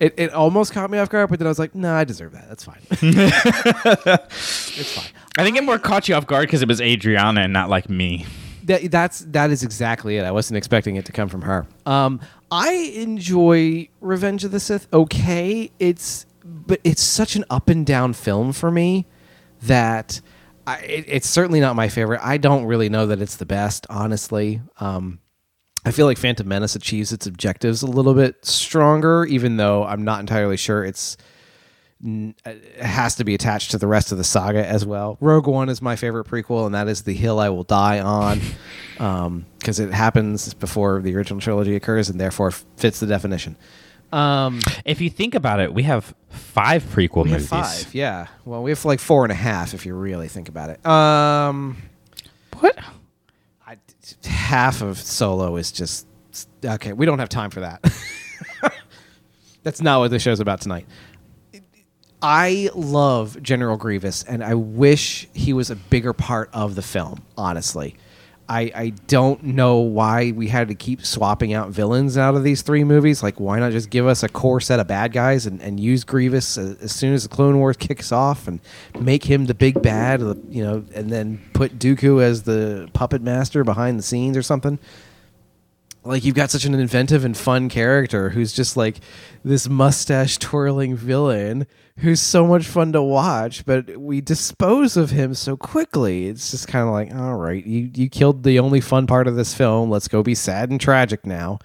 it, it almost caught me off guard, but then I was like, no, nah, I deserve that. That's fine. It's fine. I think it more caught you off guard because it was Adriana and not like me. That that's that is exactly it. I wasn't expecting it to come from her. Um, I enjoy Revenge of the Sith. Okay, it's but it's such an up and down film for me that I, it, it's certainly not my favorite. I don't really know that it's the best, honestly. Um, I feel like Phantom Menace achieves its objectives a little bit stronger, even though I'm not entirely sure it's it has to be attached to the rest of the saga as well. Rogue One is my favorite prequel, and that is the hill I will die on because um, it happens before the original trilogy occurs and therefore fits the definition. Um, if you think about it, we have five prequel we movies. Have five, yeah. Well, we have like four and a half if you really think about it. Um, what? I, half of Solo is just... Okay, we don't have time for that. That's not what the show's about tonight. I love General Grievous, and I wish he was a bigger part of the film, honestly. I, I don't know why we had to keep swapping out villains out of these three movies. Like, why not just give us a core set of bad guys and, and use Grievous as, as soon as the Clone Wars kicks off and make him the big bad, you know, and then put Dooku as the puppet master behind the scenes or something? Like, you've got such an inventive and fun character who's just like this mustache-twirling villain who's so much fun to watch, but we dispose of him so quickly. It's just kind of like, all right, you, you killed the only fun part of this film. Let's go be sad and tragic now.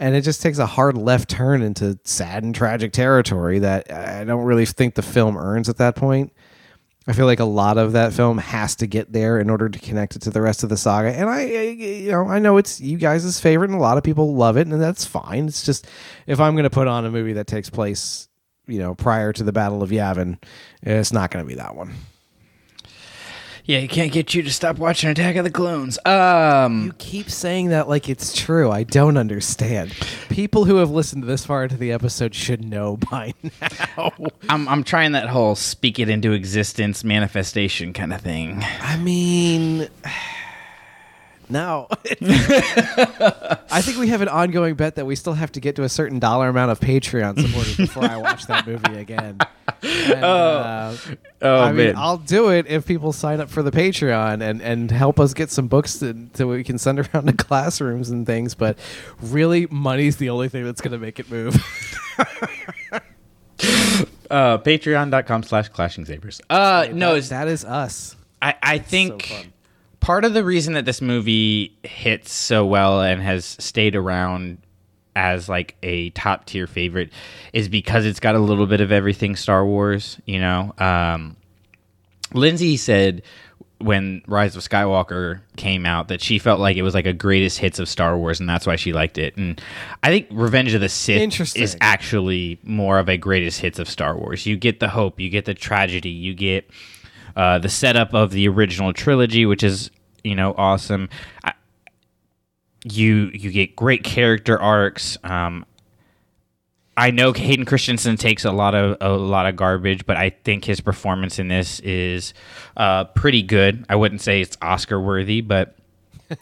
And it just takes a hard left turn into sad and tragic territory that I don't really think the film earns at that point. I feel like a lot of that film has to get there in order to connect it to the rest of the saga. And I, you know, I know it's you guys' favorite and a lot of people love it, and that's fine. It's just, if I'm going to put on a movie that takes place, you know, prior to the Battle of Yavin, it's not going to be that one. Yeah, you can't get you to stop watching Attack of the Clones. Um, you keep saying that like it's true. I don't understand. People who have listened to this far into the episode should know by now. I'm I'm trying that whole speak it into existence manifestation kind of thing. I mean, no. I think we have an ongoing bet that we still have to get to a certain dollar amount of Patreon supporters before I watch that movie again. And, oh, uh, oh I mean, man. I'll do it if people sign up for the Patreon and, and help us get some books that so we can send around to classrooms and things. But really, money's the only thing that's going to make it move. uh, Patreon.com slash Clashing Sabers. Uh, hey, no, that, that is us. I, I think so part of the reason that this movie hits so well and has stayed around as like a top tier favorite is because it's got a little bit of everything Star Wars, you know. Um, Lindsay said when Rise of Skywalker came out that she felt like it was like a greatest hits of Star Wars, and that's why she liked it. And I think Revenge of the Sith is actually more of a greatest hits of Star Wars. You get the hope, you get the tragedy, you get uh, the setup of the original trilogy, which is, you know, awesome. I, You you get great character arcs. Um, I know Hayden Christensen takes a lot of a lot of garbage, but I think his performance in this is uh, pretty good. I wouldn't say it's Oscar worthy, but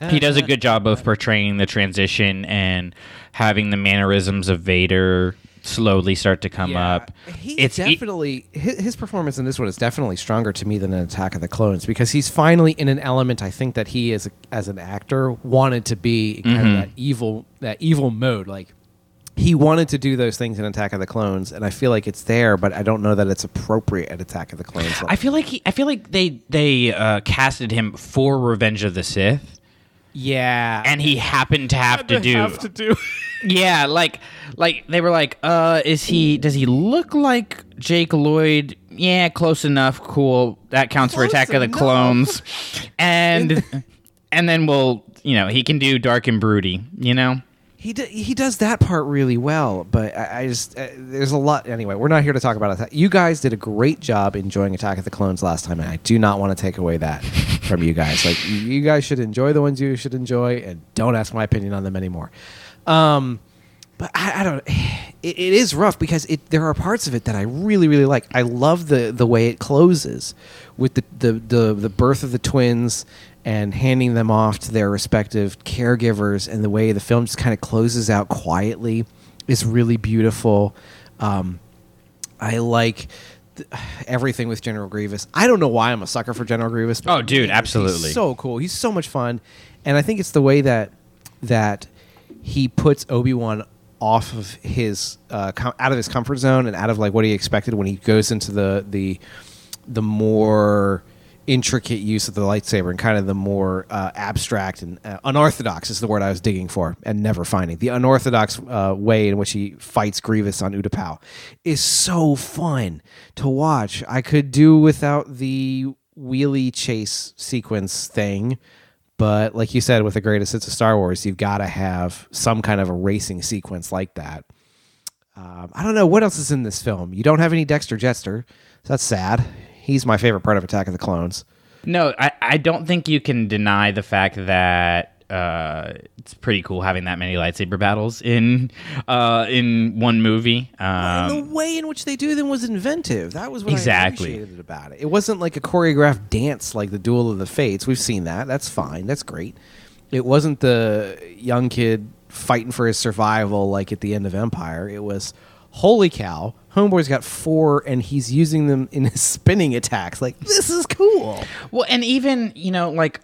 he does a good job of portraying the transition and having the mannerisms of Vader slowly start to come yeah, up. He it's definitely e- his performance in this one is definitely stronger to me than in Attack of the Clones because he's finally in an element I think that he is as an actor wanted to be kind mm-hmm. of that evil that evil mode. Like he wanted to do those things in Attack of the Clones, and I feel like it's there, but I don't know that it's appropriate at Attack of the Clones. Level. I feel like he, I feel like they they uh, casted him for Revenge of the Sith. Yeah, and he happened to have to do. Have to do. Yeah, like, like they were like, uh, is he? Does he look like Jake Lloyd? Yeah, close enough. Cool, that counts close for Attack enough. Of the Clones, and and then we'll, you know, he can do dark and broody. You know, he do, he does that part really well. But I, I just uh, there's a lot. Anyway, we're not here to talk about it. You guys did a great job enjoying Attack of the Clones last time, and I do not want to take away that. From you guys, like you guys should enjoy the ones you should enjoy, and don't ask my opinion on them anymore. Um, but I, I don't. It, it is rough because it there are parts of it that I really, really like. I love the the way it closes with the the the, the birth of the twins and handing them off to their respective caregivers, and the way the film just kind of closes out quietly is really beautiful. Um, I like th- everything with General Grievous. I don't know why I'm a sucker for General Grievous. But oh, dude, absolutely. He's so cool. He's so much fun. And I think it's the way that that he puts Obi-Wan off of his uh, com- out of his comfort zone and out of like what he expected when he goes into the the the more intricate use of the lightsaber and kind of the more uh, abstract and uh, unorthodox is the word I was digging for and never finding. The unorthodox uh, way in which he fights Grievous on Utapau is so fun to watch. I could do without the wheelie chase sequence thing, but like you said, with the greatest hits of Star Wars, you've got to have some kind of a racing sequence like that. Um, I don't know. What else is in this film? You don't have any Dexter Jetster, so that's sad. He's my favorite part of Attack of the Clones. No, I, I don't think you can deny the fact that uh, it's pretty cool having that many lightsaber battles in uh, in one movie. Um, well, and the way in which they do them was inventive. That was what exactly. I appreciated about it. It wasn't like a choreographed dance like the Duel of the Fates. We've seen that. That's fine. That's great. It wasn't the young kid fighting for his survival like at the end of Empire. It was, holy cow, Homeboy's got four, and he's using them in his spinning attacks. Like, this is cool. Well, and even, you know, like,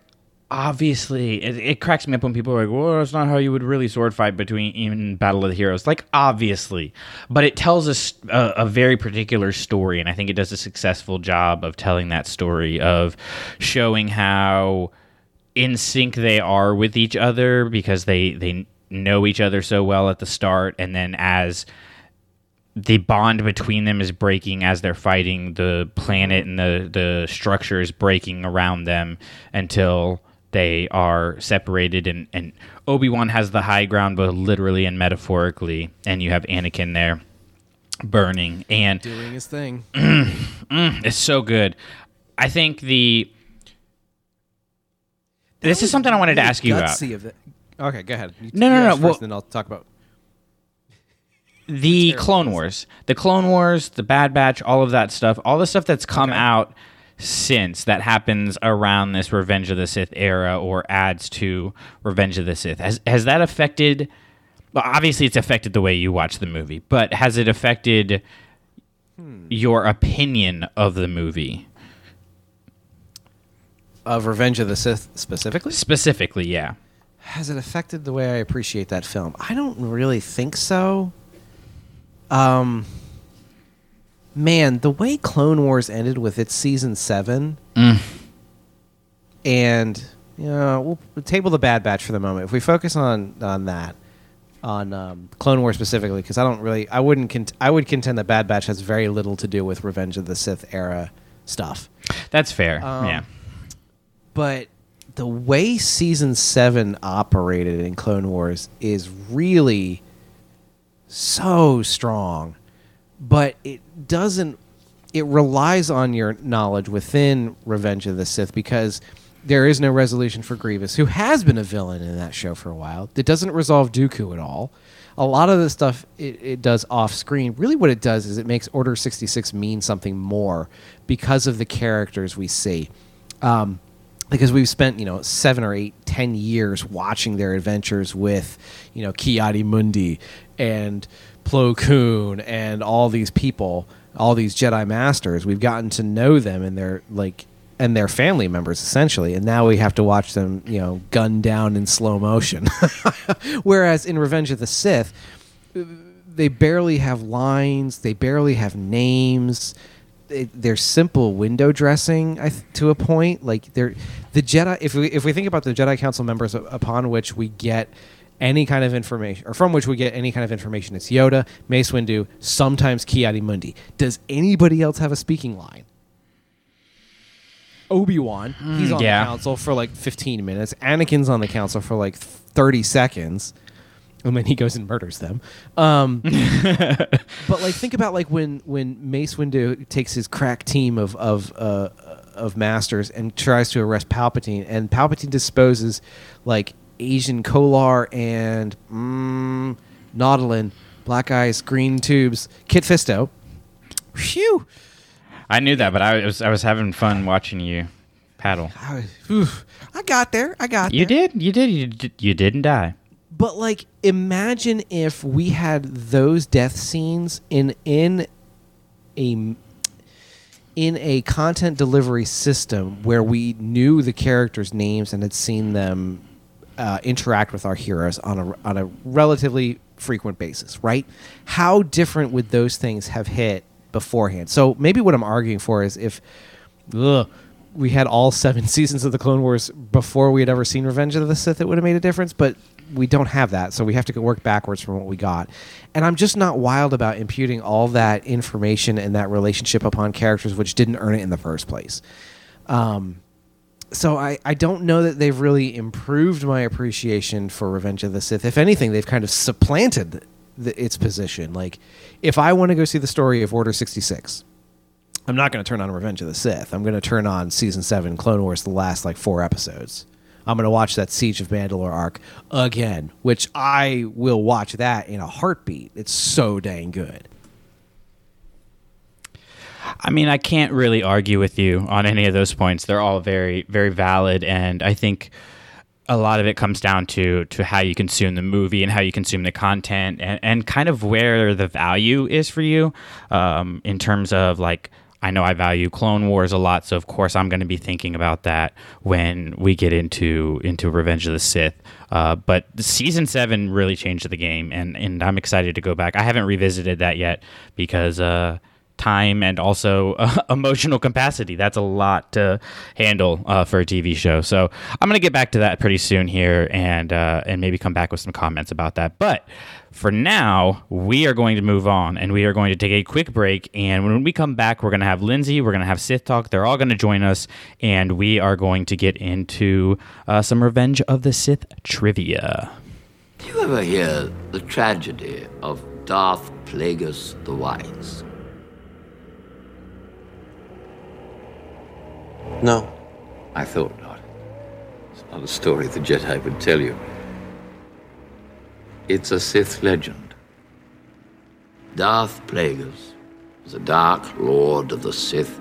obviously, it, it cracks me up when people are like, well, that's not how you would really sword fight between even Battle of the Heroes. Like, obviously. But it tells us a, a very particular story, and I think it does a successful job of telling that story, of showing how in sync they are with each other because they, they know each other so well at the start, and then as the bond between them is breaking as they're fighting. The planet and the, the structure is breaking around them until they are separated. And, and Obi-Wan has the high ground, both literally and metaphorically. And you have Anakin there burning and doing his thing. Mm, mm, it's so good. I think the... That this is something I wanted to ask you about. The, okay, go ahead. You no, no, no. no well, then I'll talk about... The Clone Wars, the Clone Wars, the Bad Batch, all of that stuff, all the stuff that's come okay. out since that happens around this Revenge of the Sith era or adds to Revenge of the Sith. Has has that affected, well, obviously it's affected the way you watch the movie, but has it affected hmm. your opinion of the movie? Of Revenge of the Sith specifically? Specifically, yeah. Has it affected the way I appreciate that film? I don't really think so. Um, man, the way Clone Wars ended with its season seven, mm. and you know, we'll, we'll table the Bad Batch for the moment. If we focus on on that, on um, Clone Wars specifically, because I don't really, I wouldn't, cont- I would contend that Bad Batch has very little to do with Revenge of the Sith era stuff. That's fair, um, yeah. But the way season seven operated in Clone Wars is really so strong, but it doesn't, it relies on your knowledge within Revenge of the Sith because there is no resolution for Grievous, who has been a villain in that show for a while. It doesn't resolve Dooku at all. A lot of the stuff it, it does off screen, really what it does is it makes Order sixty-six mean something more because of the characters we see. Um, Because we've spent, you know, seven or eight, ten years watching their adventures with, you know, Ki-Adi-Mundi and Plo Koon and all these people, all these Jedi Masters. We've gotten to know them and their like and their family members essentially, and now we have to watch them, you know, gunned down in slow motion. Whereas in Revenge of the Sith, they barely have lines, they barely have names. It, they're simple window dressing I th- to a point. Like they're the Jedi. If we if we think about the Jedi Council members upon which we get any kind of information, or from which we get any kind of information, it's Yoda, Mace Windu, sometimes Ki-Adi-Mundi. Does anybody else have a speaking line? Obi-Wan, mm, he's on yeah. the council for like fifteen minutes. Anakin's on the council for like thirty seconds. And then he goes and murders them. Um, but like, think about like when, when Mace Windu takes his crack team of of uh, of masters and tries to arrest Palpatine, and Palpatine disposes like Asian Kolar and mm, Nautilin, black eyes, green tubes, Kit Fisto. Phew! I knew that, but I was I was having fun watching you paddle. I, I got there. I got there. You did. You did. You did. You didn't die. But, like, imagine if we had those death scenes in in a in a content delivery system where we knew the characters' names and had seen them uh, interact with our heroes on a on a relatively frequent basis, right? How different would those things have hit beforehand? So maybe what I'm arguing for is if ugh, we had all seven seasons of the Clone Wars before we had ever seen Revenge of the Sith, it would have made a difference, but we don't have that, so we have to go work backwards from what we got. And I'm just not wild about imputing all that information and that relationship upon characters which didn't earn it in the first place. Um, so I, I don't know that they've really improved my appreciation for Revenge of the Sith. If anything, they've kind of supplanted the, its position. Like, if I want to go see the story of Order sixty-six, I'm not going to turn on Revenge of the Sith. I'm going to turn on Season seven, Clone Wars, the last, like, four episodes. I'm going to watch that Siege of Mandalore arc again, which I will watch that in a heartbeat. It's so dang good. I mean, I can't really argue with you on any of those points. They're all very, very valid, and I think a lot of it comes down to to how you consume the movie and how you consume the content and, and kind of where the value is for you um, in terms of, like, I know I value Clone Wars a lot, so of course I'm going to be thinking about that when we get into into Revenge of the Sith. Uh, but Season seven really changed the game, and, and I'm excited to go back. I haven't revisited that yet because uh, time and also uh, emotional capacity. That's a lot to handle uh, for a T V show. So I'm going to get back to that pretty soon here and, uh, and maybe come back with some comments about that. But for now, we are going to move on, and we are going to take a quick break. And when we come back, we're going to have Lindsay, we're going to have Sith Talk. They're all going to join us, and we are going to get into uh, some Revenge of the Sith trivia. Do you ever hear the tragedy of Darth Plagueis the Wise? No. I thought not. It's not a story the Jedi would tell you. It's a Sith legend. Darth Plagueis was a dark lord of the Sith,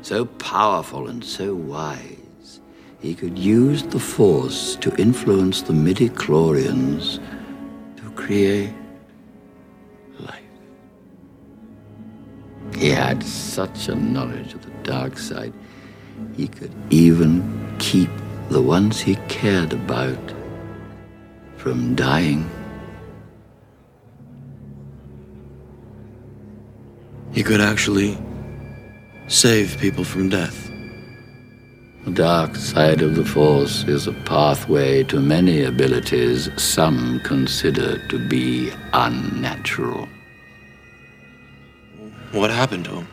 so powerful and so wise, he could use the Force to influence the midi-chlorians to create life. He had such a knowledge of the dark side, he could even keep the ones he cared about from dying. He could actually save people from death. The dark side of the Force is a pathway to many abilities some consider to be unnatural. What happened to him?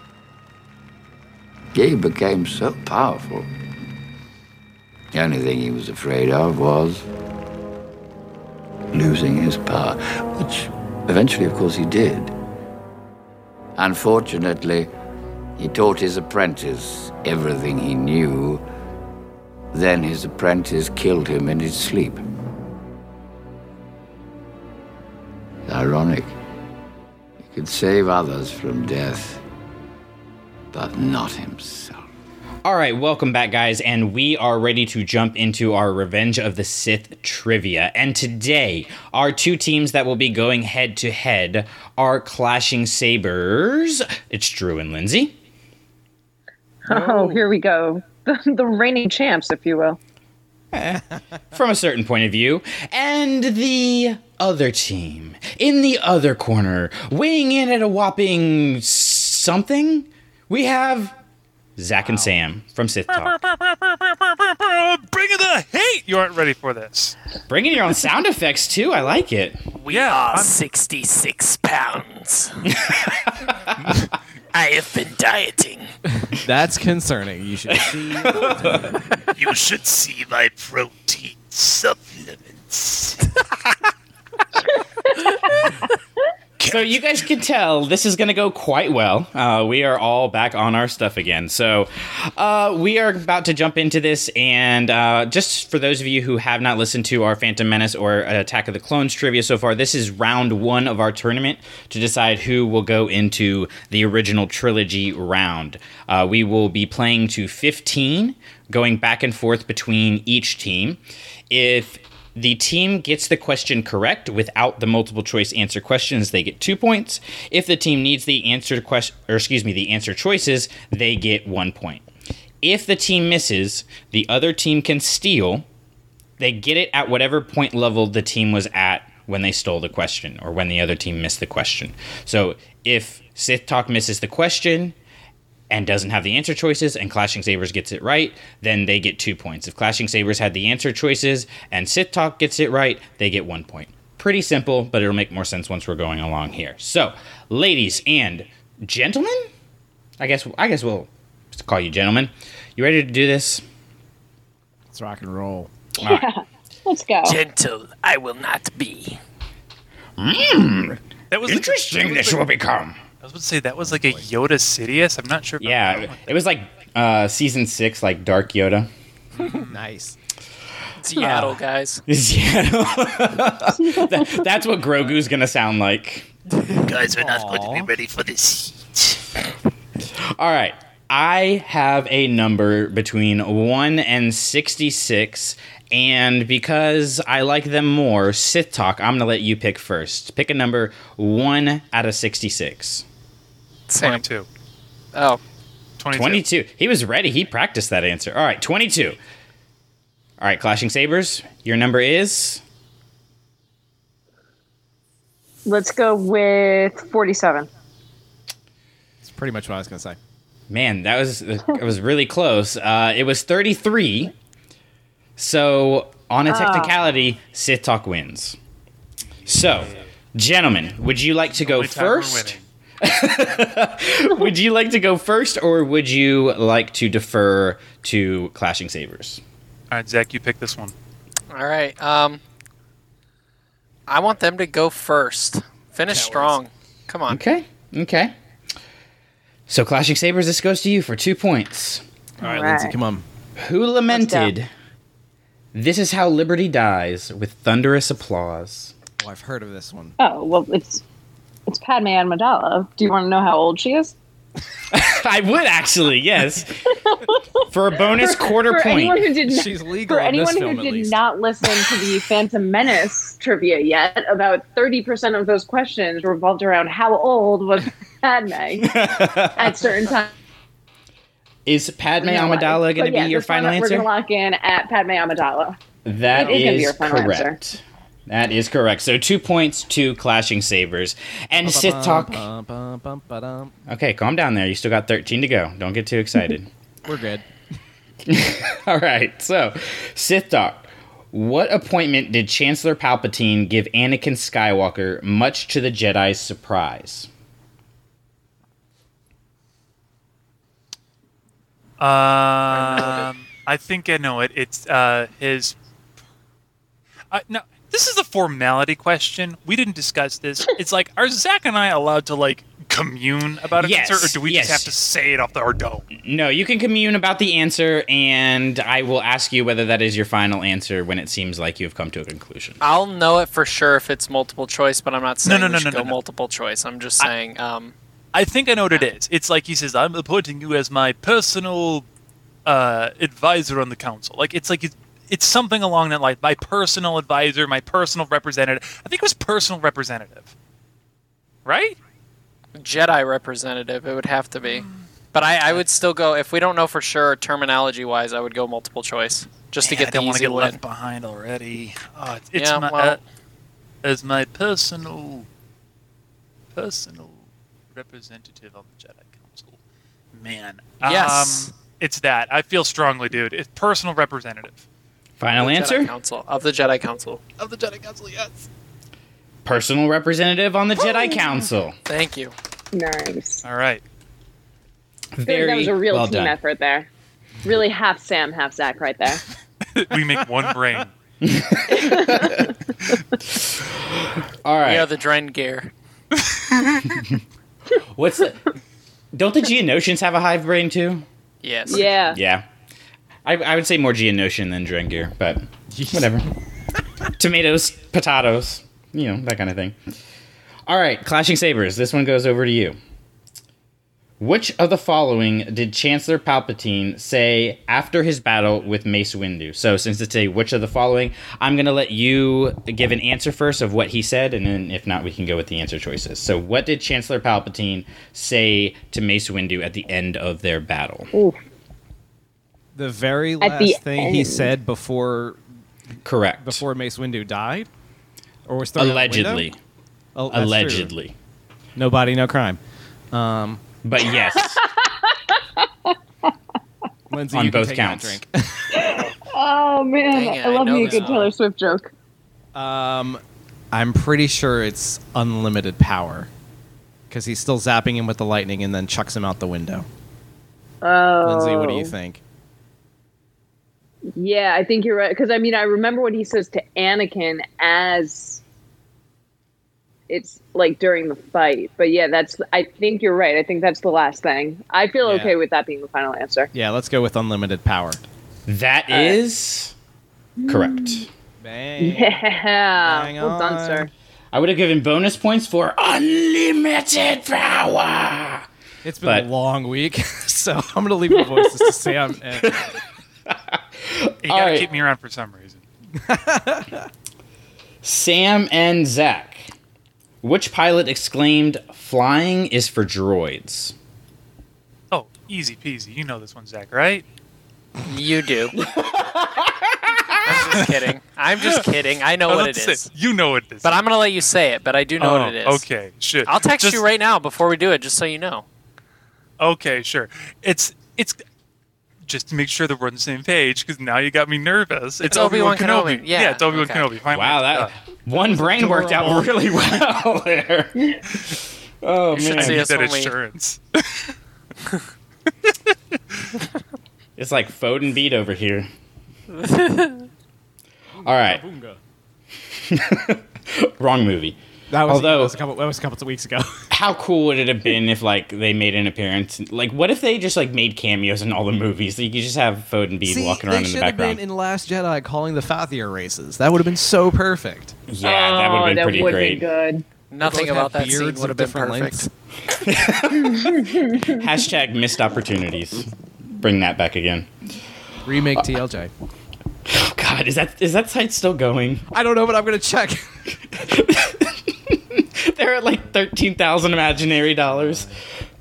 He became so powerful. The only thing he was afraid of was losing his power, which eventually, of course, he did. Unfortunately, he taught his apprentice everything he knew. Then his apprentice killed him in his sleep. It's ironic. He could save others from death, but not himself. All right, welcome back, guys, and we are ready to jump into our Revenge of the Sith trivia. And today, our two teams that will be going head-to-head are clashing sabers. It's Drew and Lindsay. Oh, oh. Here we go. The, the reigning champs, if you will. From a certain point of view. And the other team, in the other corner, weighing in at a whopping something, we have Zach and wow. Sam from Sith Talk. Bring in the hate! You aren't ready for this. Bring in your own sound effects, too. I like it. We yeah, are I'm... sixty-six pounds. I have been dieting. That's concerning. You should see You should see my protein supplements. So you guys can tell this is going to go quite well. Uh, we are all back on our stuff again. So uh, we are about to jump into this. And uh, just for those of you who have not listened to our Phantom Menace or Attack of the Clones trivia so far, this is round one of our tournament to decide who will go into the original trilogy round. Uh, we will be playing to fifteen, going back and forth between each team. If the team gets the question correct without the multiple choice answer questions, they get two points. If the team needs the answer question, or excuse me, the answer choices, they get one point. If the team misses, the other team can steal. They get it at whatever point level the team was at when they stole the question or when the other team missed the question. So if Sith Talk misses the question and doesn't have the answer choices, and Clashing Sabers gets it right, then they get two points. If Clashing Sabers had the answer choices and Sith Talk gets it right, they get one point. Pretty simple, but it'll make more sense once we're going along here. So, ladies and gentlemen, I guess I guess we'll just call you gentlemen. You ready to do this? Let's rock and roll. Yeah, right. Let's go. Gentle, I will not be. Mm, that was interesting. Like, that was this like- will become. I was about to say, that was like a Yoda Sidious. I'm not sure. If yeah, it, it was like uh, season six, like Dark Yoda. Nice. Seattle, uh, guys. Seattle. that, that's what Grogu's going to sound like. You guys are not Aww. going to be ready for this heat. All right. I have a number between one and sixty-six, and because I like them more, Sith Talk, I'm going to let you pick first. Pick a number one out of sixty-six. twenty-two. Oh. twenty-two. twenty-two. He was ready. He practiced that answer. All right, twenty-two. All right, Clashing Sabers, your number is? Let's go with forty-seven. That's pretty much what I was going to say. Man, that was it was really close. Uh, it was thirty-three. So, on a technicality, oh. Sith Talk wins. So, gentlemen, would you like to go first? Would you like to go first, or would you like to defer to Clashing Sabers? All right, Zach, you pick this one. All right. Um, I want them to go first. Finish strong. Come on. Okay. Okay. So, Clashing Sabers, this goes to you for two points. All right, All right. Lindsay, come on. Who lamented, "This is how liberty dies," with thunderous applause? Oh, I've heard of this one. Oh, well, it's it's Padme Amidala. Do you want to know how old she is? I would, actually, yes. For a bonus for, quarter for point. Anyone who did not, She's legal for anyone who film, did not listen to the Phantom Menace trivia yet, about thirty percent of those questions revolved around how old was Padme at certain times. Is Padme Amidala going to yeah, be your final answer? We're going to lock in at Padme Amidala. That it is, is be your correct. Answer. That is correct. So two points to Clashing Sabers. And Sith Talk. Okay, calm down there. You still got thirteen to go. Don't get too excited. We're good. All right. So, Sith Talk. What appointment did Chancellor Palpatine give Anakin Skywalker, much to the Jedi's surprise? Um, uh, I think I know it. It's uh, his. Uh, no. This is a formality question. We didn't discuss this. It's like, are Zach and I allowed to, like, commune about an yes, answer, or do we yes. just have to say it off the, or don't? No, you can commune about the answer, and I will ask you whether that is your final answer when it seems like you've come to a conclusion. I'll know it for sure if it's multiple choice, but I'm not saying no, no, we no, should no, no, go no. multiple choice. I'm just saying... I, um, I think I know what it is. It's like he says, I'm appointing you as my personal uh, advisor on the council. Like, it's like... It's, It's something along that line. My personal advisor, my personal representative. I think it was personal representative. Right? Jedi representative, it would have to be. But I, I would still go, if we don't know for sure, terminology-wise, I would go multiple choice. Just to yeah, get the easy win. I don't want to get left behind already. Oh, it's, it's yeah, my, well, uh, as my personal, personal representative on the Jedi Council. Man. Yes. Um, it's that. I feel strongly, dude. It's personal representative. Final answer? Jedi Council. Of the Jedi Council. Of the Jedi Council, yes. Personal representative on the oh. Jedi Council. Thank you. Nice. All right. Very that was a real well team done. effort there. Really half Sam, half Zach right there. We make one brain. All right. We are the Drengir. What's the... Don't the Geonosians have a hive brain, too? Yes. Yeah. Yeah. I, I would say more Geonosian than Drengir, but whatever. Tomatoes, potatoes, you know, that kind of thing. All right, Clashing Sabers. This one goes over to you. Which of the following did Chancellor Palpatine say after his battle with Mace Windu? So since it's a which of the following, I'm going to let you give an answer first of what he said, and then if not, we can go with the answer choices. So what did Chancellor Palpatine say to Mace Windu at the end of their battle? Ooh. The very last the thing end. he said before... Correct. Before Mace Windu died? Or was thrown Allegedly. Oh, Allegedly. True. No body, no crime. Um... But yes. Lindsay, on you both counts. Drink. Oh, man. Dang, I love me a good Taylor Swift joke. Um, I'm pretty sure it's unlimited power. Because he's still zapping him with the lightning and then chucks him out the window. Oh. Lindsay, what do you think? Yeah, I think you're right. Because, I mean, I remember what he says to Anakin as... It's like during the fight. But yeah, that's, I think you're right. I think that's the last thing. I feel yeah. okay with that being the final answer. Yeah, let's go with unlimited power. That uh, is correct. Bang. Yeah. Bang well on. done, sir. I would have given bonus points for unlimited power. It's been but, a long week, so I'm going to leave my voices to Sam. And... you got to right. keep me around for some reason. Sam and Zach. Which pilot exclaimed, "Flying is for droids"? Oh, easy peasy. You know this one, Zach, right? You do. I'm just kidding. I'm just kidding. I know oh, what it is. It. You know what it is. But I'm going to let you say it, but I do know oh, what it is. Okay, sure. I'll text just... you right now before we do it, just so you know. Okay, sure. It's it's just to make sure that we're on the same page, because now you got me nervous. It's, it's Obi-Wan, Obi-Wan Kenobi. Kenobi. Yeah, yeah it's Obi-Wan okay. Kenobi. Finally. Wow, that... Uh, One brain worked out really well there. Oh, you man. I need that insurance. It's like Foden Beat over here. All right. Wrong movie. That was, Although, that, was a couple, that was a couple of weeks ago. How cool would it have been if like they made an appearance? Like, what if they just like made cameos in all the movies? So you could just have Foden Bede walking around in the background. They should have been in Last Jedi calling the Fathia races. That would have been so perfect. Yeah, oh, that would have been that pretty great. Good. Nothing about that scene would have been perfect. Hashtag missed opportunities. Bring that back again. Remake uh, T L J. Oh God, is that is that site still going? I don't know, but I'm gonna check. They're at like thirteen thousand imaginary dollars.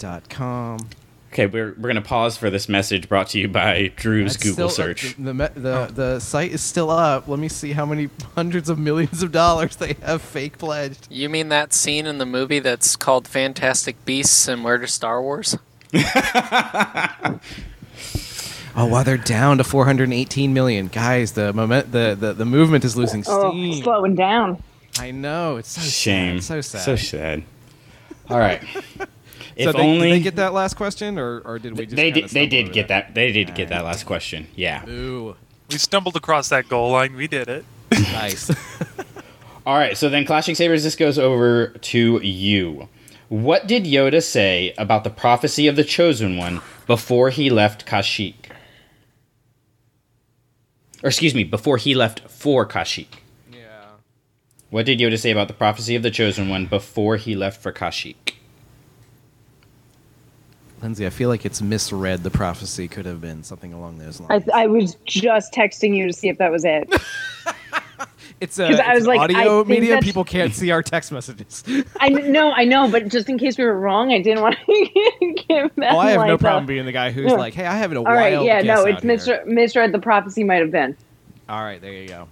Dot com. Okay, we're we're gonna pause for this message brought to you by Drew's That's Google still, search. The the, the the site is still up. Let me see how many hundreds of millions of dollars they have fake pledged. You mean that scene in the movie that's called Fantastic Beasts and Where to Star Wars? Oh wow, they're down to four hundred and eighteen million guys. The moment the, the the movement is losing steam. Oh, slowing down. I know. It's so shame. Sad. It's so sad. So sad. All right. If so they, only did they get that last question, or, or did we? Just they did. They did get that. that. They did All get right. that last question. Yeah. Ooh. We stumbled across that goal line. We did it. Nice. All right. So then, Clashing Sabers. This goes over to you. What did Yoda say about the prophecy of the Chosen One before he left Kashyyyk? Or excuse me, before he left for Kashyyyk. What did Yoda say about the prophecy of the Chosen One before he left for Kashyyyk? Lindsay, I feel like it's misread. The prophecy could have been something along those lines. I, th- I was just texting you to see if that was it. It's a it's I was like, audio I medium. People can't see our text messages. I know, I know, but just in case we were wrong, I didn't want to give that. Oh, I have like no problem a, being the guy who's yeah. like, "Hey, I have a wild guess." All right, yeah, no, it's misre- misread. The prophecy might have been. All right, there you go.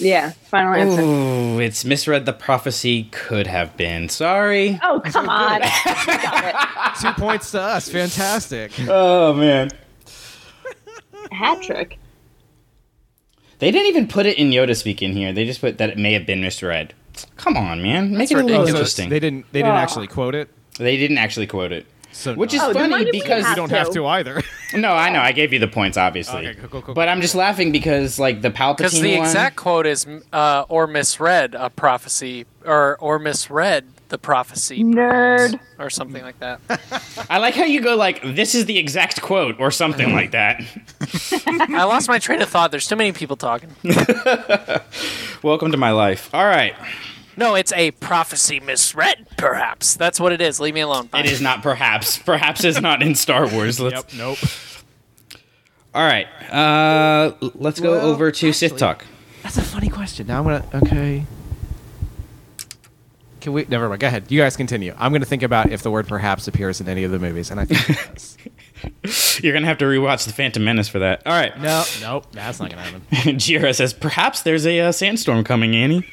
Yeah, final answer. Ooh, it's misread. The prophecy could have been. Sorry. Oh, come on. Stop it. Two points to us. Fantastic. Oh, man. Hat trick. They didn't even put it in Yoda speak in here. They just put that it may have been misread. Come on, man. Make That's it ridiculous. a little interesting. They didn't, they didn't oh. actually quote it? They didn't actually quote it. So Which no. is oh, funny because you don't to. have to either. No, I know. I gave you the points, obviously. Okay, cool, cool, cool, but I'm just laughing because, like, the Palpatine Because the one, exact quote is, uh, or misread a prophecy, or or misread the prophecy nerd or something like that. I like how you go like, this is the exact quote or something like that. I lost my train of thought. There's too many people talking. Welcome to my life. All right. No, it's a prophecy misread, perhaps. That's what it is. Leave me alone. Bye. It is not perhaps. Perhaps is not in Star Wars. Let's... Yep, nope. All right. Uh, let's go well, over to actually, Sith Talk. That's a funny question. Now I'm going to... Okay. Can we... Never mind. Go ahead. You guys continue. I'm going to think about if the word perhaps appears in any of the movies, and I think it does. You're going to have to rewatch The Phantom Menace for that. All right. No, nope. That's not going to happen. Jira says, perhaps there's a uh, sandstorm coming, Annie.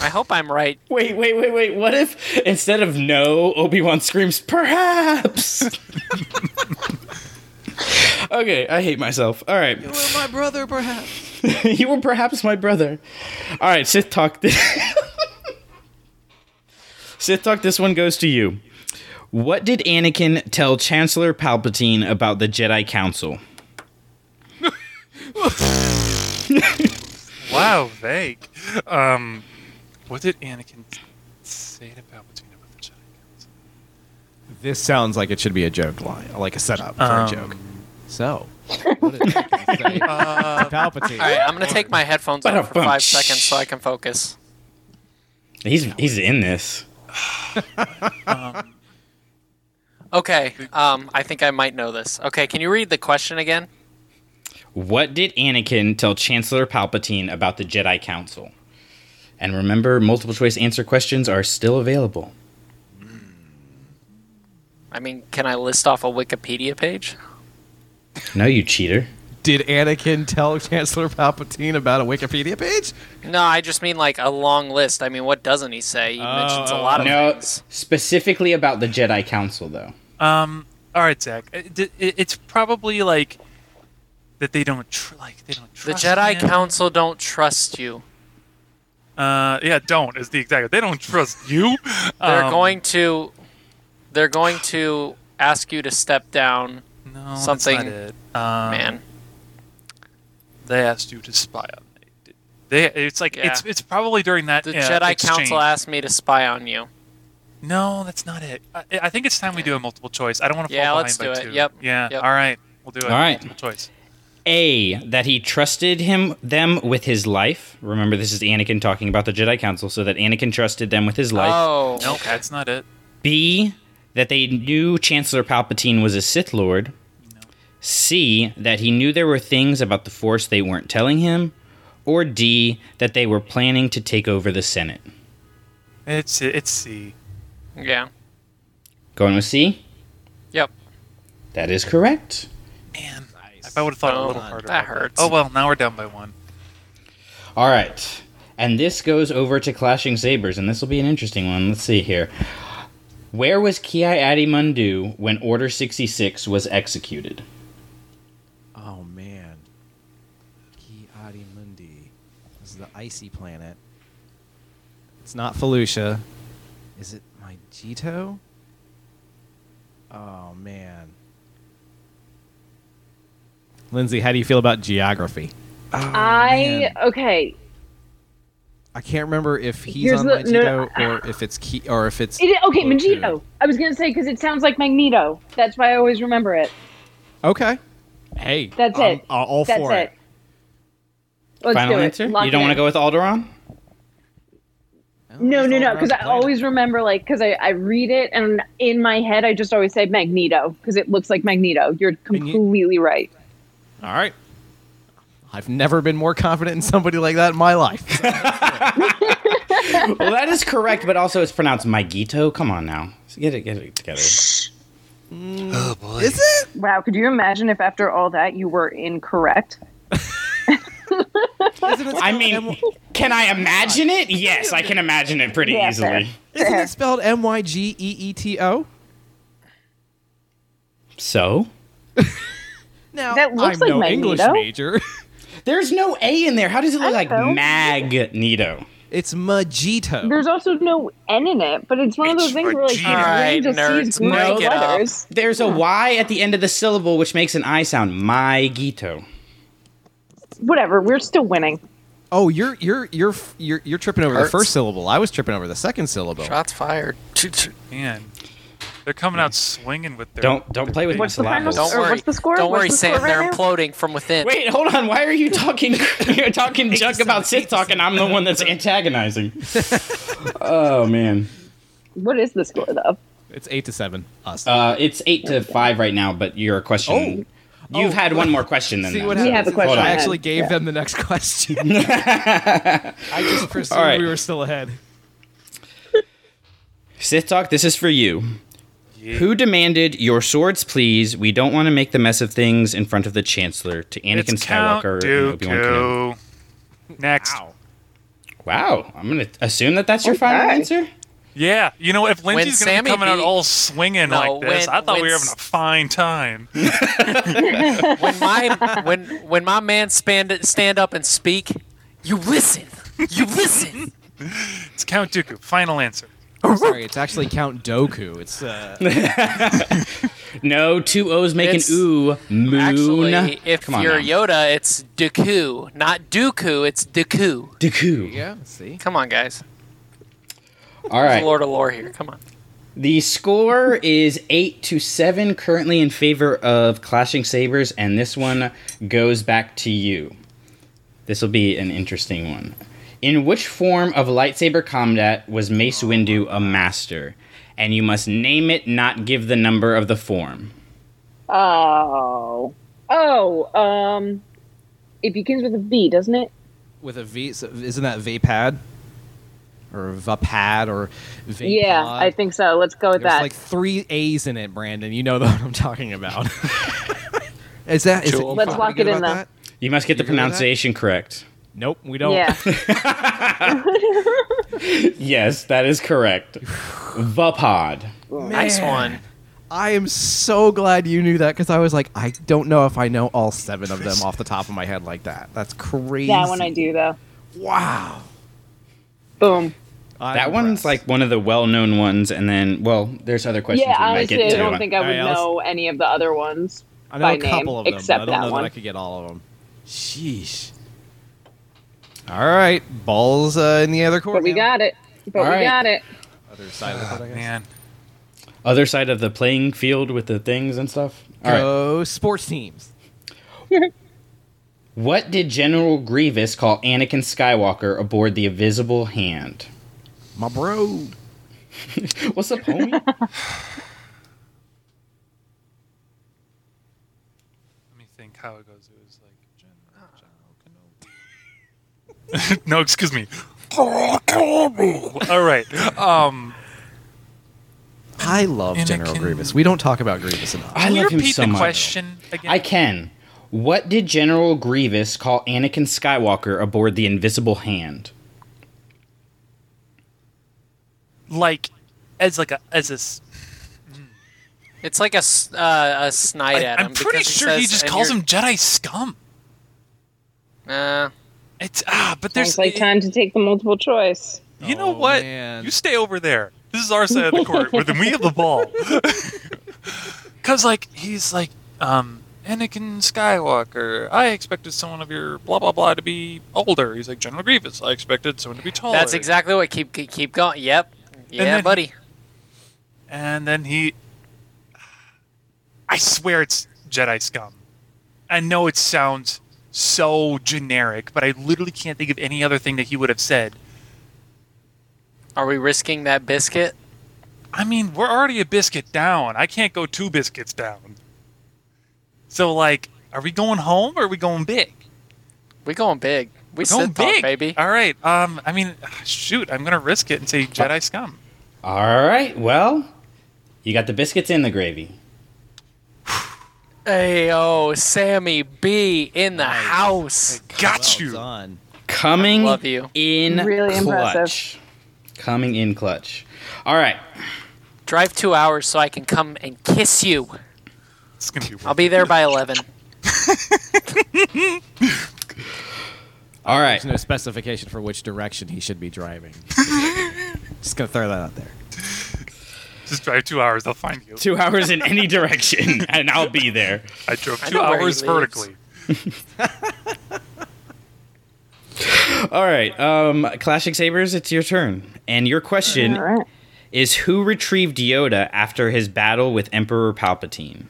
I hope I'm right. Wait, wait, wait, wait. What if instead of no, Obi-Wan screams, perhaps? Okay, I hate myself. All right. You were my brother, perhaps. You were perhaps my brother. All right, Sith Talk. Sith Talk, this one goes to you. What did Anakin tell Chancellor Palpatine about the Jedi Council? Wow, vague. Um... What did Anakin say to Palpatine about the Jedi Council? This sounds like it should be a joke line, like a setup for um, a joke. So, what did Anakin say uh, Palpatine? All right, I'm going to take my headphones off for five seconds so I can focus. He's he's in this. um, okay, um, I think I might know this. Okay, can you read the question again? What did Anakin tell Chancellor Palpatine about the Jedi Council? And remember, multiple-choice answer questions are still available. I mean, can I list off a Wikipedia page? No, you cheater. Did Anakin tell Chancellor Palpatine about a Wikipedia page? No, I just mean, like, a long list. I mean, what doesn't he say? He uh, mentions a lot of no, things. Specifically about the Jedi Council, though. Um, all right, Zach. It's probably, like, that they don't, tr- like, they don't trust The Jedi him. Council don't trust you. Uh, yeah, don't is the exact. They don't trust you. They're um, going to, they're going to ask you to step down. No, something. That's not it. Um, man, they asked you to spy on me. They, it's like yeah. it's it's probably during that. The uh, Jedi exchange. Council asked me to spy on you. No, that's not it. I, I think it's time we do a multiple choice. I don't want to yeah, fall behind by two. Yeah, let's do it. Yep. Yeah. Yep. All right, we'll do it. All right, multiple choice. A, that he trusted him them with his life. Remember, this is Anakin talking about the Jedi Council, so that Anakin trusted them with his life. Oh, nope, that's not it. B, that they knew Chancellor Palpatine was a Sith Lord. No. C, that he knew there were things about the Force they weren't telling him. Or D, that they were planning to take over the Senate. It's, it's C. Yeah. Going with C? Yep. That is correct. Man. If I would have thought oh, a little harder. That hurts. Oh, well, now we're down by one. All right. And this goes over to Clashing Sabers, and this will be an interesting one. Let's see here. Where was Ki-Adi-Mundi when Order sixty-six was executed? Oh, man. Ki-Adi-Mundi. This is the icy planet. It's not Felucia. Is it Mygeeto? Oh, man. Lindsay, how do you feel about geography? Oh, I, man. okay. I can't remember if he's Here's on the, Mygeeto no, or if it's Ki, or if it's... It, okay, Mygeeto. I was going to say, because it sounds like Magneto. That's why I always remember it. Okay. Hey. That's I'm, it. I'm all That's for it. it. Let's Final do it. answer? Lock you don't want to go with Alderaan? No, no, no, because no, I always remember, like, because I, I read it, and in my head, I just always say Magneto, because it looks like Magneto. You're completely you, right. All right. I've never been more confident in somebody like that in my life. Well, that is correct, but also it's pronounced Mygeeto. Come on now. So get it get it together. Mm. Oh, boy. Is it? Wow, could you imagine if after all that you were incorrect? I mean, can I imagine it? Yes, I can imagine it pretty yeah, easily. Fair. Isn't it spelled M Y G E E T O? So? Now, that looks I'm like no Magneto. English major. There's no A in there. How does it look like know. Magneto? It's Mygeeto. There's also no N in it, but it's one of those it's things where like, all right, nerds, no letters. There's a Y at the end of the syllable, which makes an I sound. Mygeeto. Whatever. We're still winning. Oh, you're you're you're you're, you're tripping over Hearts. the first syllable. I was tripping over the second syllable. Shots fired. Man, they're coming out swinging with their. Don't don't play with my syllables. Don't worry. What's the score? Don't what's worry, the Sam. Right they're now? imploding from within. Wait, hold on. Why are you talking? You're talking junk about Sith Talk, and I'm the one that's antagonizing. Oh man. What is the score though? It's eight to seven. Us. Uh, it's eight to five right now. But your question. Oh. You've oh, had one more question than see that. What we have a question. I actually gave yeah. them the next question. I just presumed right. we were still ahead. Sith Talk, this is for you. Yeah. Who demanded your swords, please? We don't want to make the mess of things in front of the Chancellor to Anakin it's Skywalker Count Dooku. and Obi-Wan Kenobi. Next. Wow. wow. I'm going to assume that that's oh, your final nice. answer. Yeah, you know, if Lindsay's going to be coming beat, out all swinging no, like this, when, I thought we were having a fine time. when my when when my man stand, stand up and speak, you listen, you listen. It's Count Dooku. Final answer. I'm sorry, it's actually Count Dooku. It's uh... no two O's make it's, an ooh moon. Actually, if you're now. Yoda, it's Dooku, not Dooku. It's Dooku. Dooku. Yeah. See. Come on, guys. All right. Lord of lore here. Come on. The score is eight to seven, currently in favor of Clashing Sabers, and this one goes back to you. This will be an interesting one. In which form of lightsaber combat was Mace Windu a master? And you must name it, not give the number of the form. Oh. Oh, um, it begins with a V, doesn't it? With a V? So isn't that V-pad? Or Vapad or Vapod. Yeah, I think so. Let's go with There's that. There's like three A's in it, Brandon. You know what I'm talking about. Is that? Is cool. it, Let's lock it in, though. You must get you the pronunciation correct. Nope, we don't. Yeah. Yes, that is correct. Vapod. Man. Nice one. I am so glad you knew that because I was like, I don't know if I know all seven of them off the top of my head like that. That's crazy. That one I do, though. Wow. Boom. I'm that one's impressed. Like one of the well-known ones, and then well, there's other questions. Yeah, honestly, I don't think I would right, know I'll... any of the other ones. I know by a couple name, of them. Except I don't that know one. That I could get all of them. Sheesh. All right, balls uh, in the other court. But now. we got it. But all we right. got it. Other side of it, I guess. Man. Other side of the playing field with the things and stuff. All right. Go sports teams. What did General Grievous call Anakin Skywalker aboard the Invisible Hand? My bro. What's up, homie? Let me think how it goes. It was like General, General Kenobi. No, excuse me. All right. Um, I love Anakin. General Grievous. We don't talk about Grievous enough. I Can love you repeat him so the much. Question again? I can. What did General Grievous call Anakin Skywalker aboard the Invisible Hand? Like, as like a as a, it's like a uh, a snide I, at him. I'm pretty sure he, says, he just calls him Jedi scum. Uh, it's ah, but there's like it, time to take the multiple choice. You know oh, what? Man. You stay over there. This is our side of the court. With we have the ball. Because like he's like um. Anakin Skywalker, I expected someone of your blah blah blah to be older. He's like General Grievous. I expected someone to be taller. That's exactly what. Keep keep, keep going. Yep. Yeah, and then, buddy. And then he, I swear it's Jedi scum. I know it sounds so generic, but I literally can't think of any other thing that he would have said. Are we risking that biscuit? I mean, we're already a biscuit down. I can't go two biscuits down. So, like, are we going home or are we going big? We're going big. We We're going big, talk, baby. All right. Um, I mean, shoot, I'm going to risk it and say Jedi scum. All right. Well, you got the biscuits and the gravy. Ayo, Sammy B in the nice. house. I got well you. Done. Coming Love you. in really clutch. Impressive. Coming in clutch. All right. Drive two hours so I can come and kiss you. Be I'll be there by eleven. All right. There's no specification for which direction he should be driving. Just going to throw that out there. Just drive two hours. I'll find you. Two hours in any direction, and I'll be there. I drove two I hours vertically. All right. Um, Clashing Sabers, it's your turn. And your question right. is, who retrieved Yoda after his battle with Emperor Palpatine?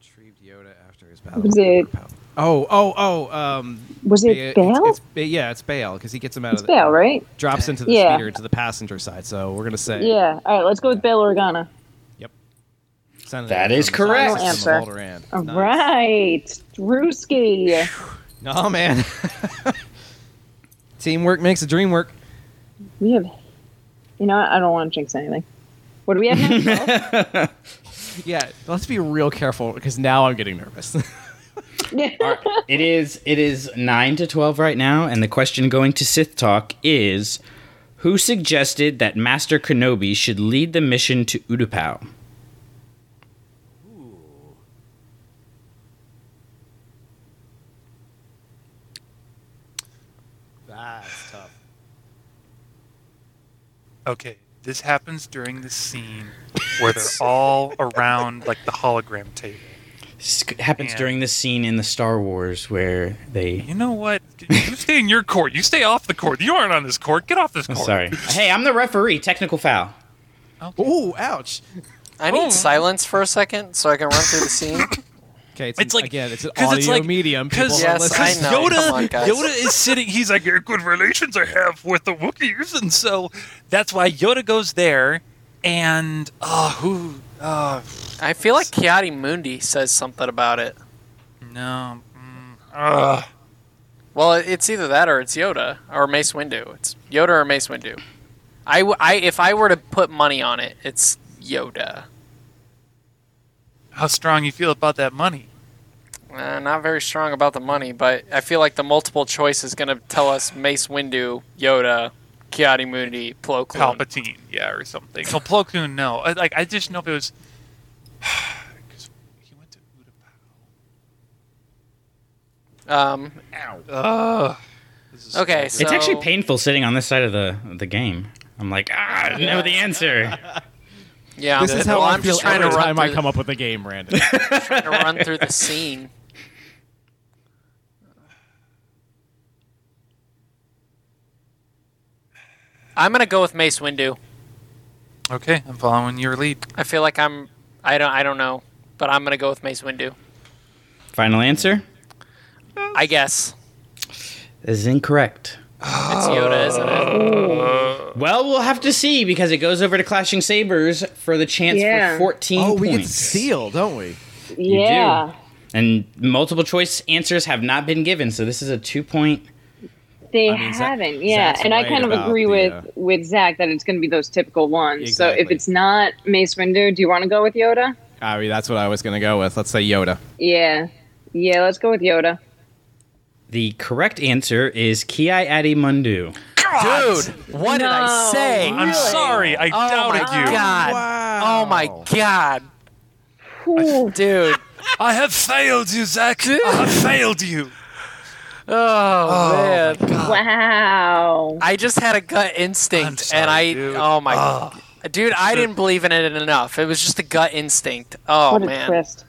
Retrieved Yoda after his battle was with it, Emperor Palpatine. Oh, oh, oh. Um, was it Bail? It's, it's, yeah, it's Bail, because he gets him out it's of the... Bail, right? Drops into the yeah. speeder, to the passenger side, so we're going to say... Yeah, all right, let's go with Bail Organa. Yep. That is correct. Answer. All nice. Right. Drewski. Oh, man. Teamwork makes the dream work. We have... You know, I don't want to jinx anything. What do we have now? Yeah, let's be real careful, because now I'm getting nervous. Right. It is it is nine to twelve right now, and the question going to Sith Talk is, who suggested that Master Kenobi should lead the mission to Utapau? Ooh. That's tough. Okay, this happens during the scene where they're all around like the hologram table. It happens Man. during the scene in the Star Wars where they... You know what? You stay in your court. You stay off the court. You aren't on this court. Get off this court. I'm sorry. Hey, I'm the referee. Technical foul. Okay. Ooh, ouch. I need oh. silence for a second so I can run through the scene. Okay, it's, it's an, like, again, it's an audio it's like, medium. Because yes, Yoda, on, Yoda is sitting... He's like, good relations I have with the Wookiees. And so that's why Yoda goes there and... Oh, who... Uh, I feel like Ki-Adi-Mundi says something about it. No. Mm, uh. Well, it's either that or it's Yoda or Mace Windu. It's Yoda or Mace Windu. I, w- I, if I were to put money on it, it's Yoda. How strong you feel about that money? Uh, not very strong about the money, but I feel like the multiple choice is going to tell us Mace Windu, Yoda, Ki-Adi-Mundi, Plo Koon. Palpatine, yeah, or something. So Plo Koon, no. I, like, I just know if it was... Because he went to Utapau. Um. Ow. Uh, okay, so... It's actually painful sitting on this side of the the game. I'm like, ah, I know the answer. Yeah. This is how well, I I'm feel every to time I the... come up with a game, Brandon. I'm trying to run through the scene. I'm gonna go with Mace Windu. Okay, I'm following your lead. I feel like I'm. I don't. I don't know, but I'm gonna go with Mace Windu. Final answer. I guess. This is incorrect. It's Yoda, isn't it? Well, we'll have to see because it goes over to Clashing Sabers for the chance yeah. for fourteen. Oh, points. We get sealed, don't we? Yeah. You do. And multiple choice answers have not been given, so this is a two point. They I mean, haven't, Zach, yeah. Zach's and I kind of agree the, with, uh, with Zach that it's going to be those typical ones. Exactly. So if it's not Mace Windu, do you want to go with Yoda? I mean, that's what I was going to go with. Let's say Yoda. Yeah. Yeah, let's go with Yoda. The correct answer is Ki-Adi-Mundi. God. Dude, what no, did I say? Really? I'm sorry. I oh doubted my you. God. Wow. Oh, my God. Ooh. Dude. I have failed you, Zach. Dude. I have failed you. Oh, oh man! God. Wow! I just had a gut instinct, sorry, and I dude. oh my, oh. dude, I didn't believe in it enough. It was just a gut instinct. Oh what a man! Twist.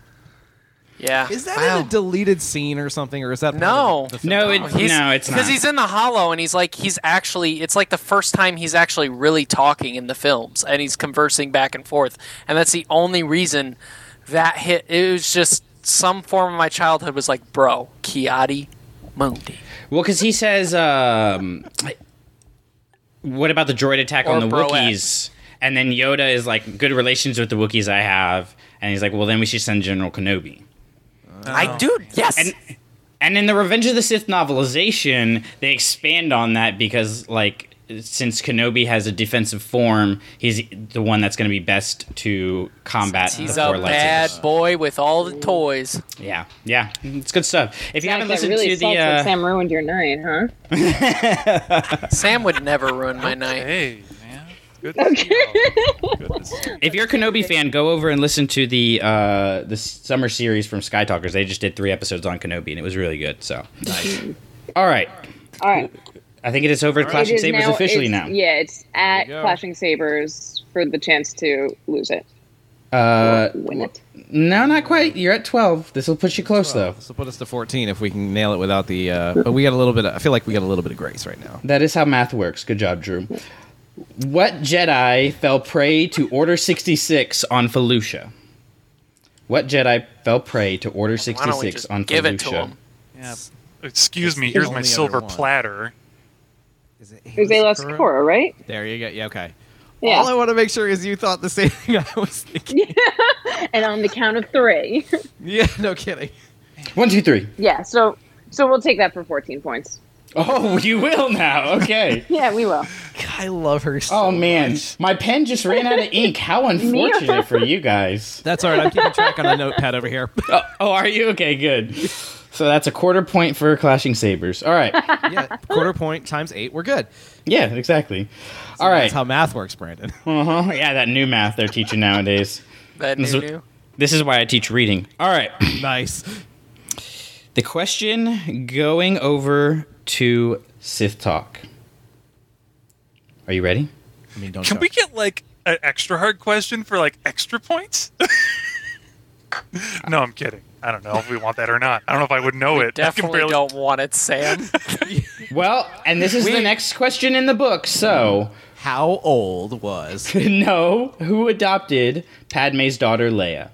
Yeah. Is that wow. in a deleted scene or something, or is that no, part of the film? no, it, he's, no, it's not because he's in the hollow, and he's like he's actually. It's like the first time he's actually really talking in the films, and he's conversing back and forth, and that's the only reason that hit. It was just some form of my childhood was like, bro, Ki-Adi. Mundi. Well, because he says, um, what about the droid attack or on the Wookiees? And then Yoda is like, good relations with the Wookiees I have. And he's like, well, then we should send General Kenobi. Oh. I do, yes. And, and in the Revenge of the Sith novelization, they expand on that because, like, since Kenobi has a defensive form, he's the one that's going to be best to combat. Since he's the four a bad lightsabers. Boy with all the toys. Yeah, yeah, it's good stuff. If you Zach, haven't listened really to the, uh... Sam ruined your night, huh? Sam would never ruin my night. Hey, man, good to see you. Good to see you. If you're a Kenobi fan, go over and listen to the uh, the summer series from Sky Talkers. They just did three episodes on Kenobi, and it was really good. So, nice. all right, all right. I think it is over at Clashing Sabers now, officially now. Yeah, it's at Clashing Sabers for the chance to lose it. Uh, win it. No, not quite. You're at twelve. This will put you close, though. This will put us to fourteen if we can nail it without the... Uh, but we got a little bit of, I feel like we got a little bit of grace right now. That is how math works. Good job, Drew. What Jedi fell prey to Order sixty-six on Felucia? What Jedi fell prey to Order sixty-six on Felucia? Give it to him. Yeah. Excuse me, here's my silver platter. Is it Halos Korra, right? There you go. Yeah, okay. Yeah. All I want to make sure is you thought the same thing I was thinking. Yeah. And on the count of three. Yeah, no kidding. One, two, three. Yeah, so so we'll take that for fourteen points. Oh, you will now. Okay. Yeah, we will. I love her so Oh, man. Much. My pen just ran out of ink. How unfortunate for you guys. That's all right. I'm keeping track on a notepad over here. oh, oh, are you? Okay, good. So that's a quarter point for Clashing Sabers. All right. Yeah, quarter point times eight. We're good. Yeah, exactly. So all right. That's how math works, Brandon. Uh-huh. Yeah, that new math they're teaching nowadays. That new, this, new? This is why I teach reading. All right. Nice. The question going over... to Sith Talk. Are you ready? I mean, don't Can go. we get like an extra hard question for like extra points? No, I'm kidding. I don't know if we want that or not. I don't know if I would know we it. Definitely barely... don't want it, Sam. Well, and this is we... the next question in the book. So, how old was? No, who adopted Padme's daughter Leia?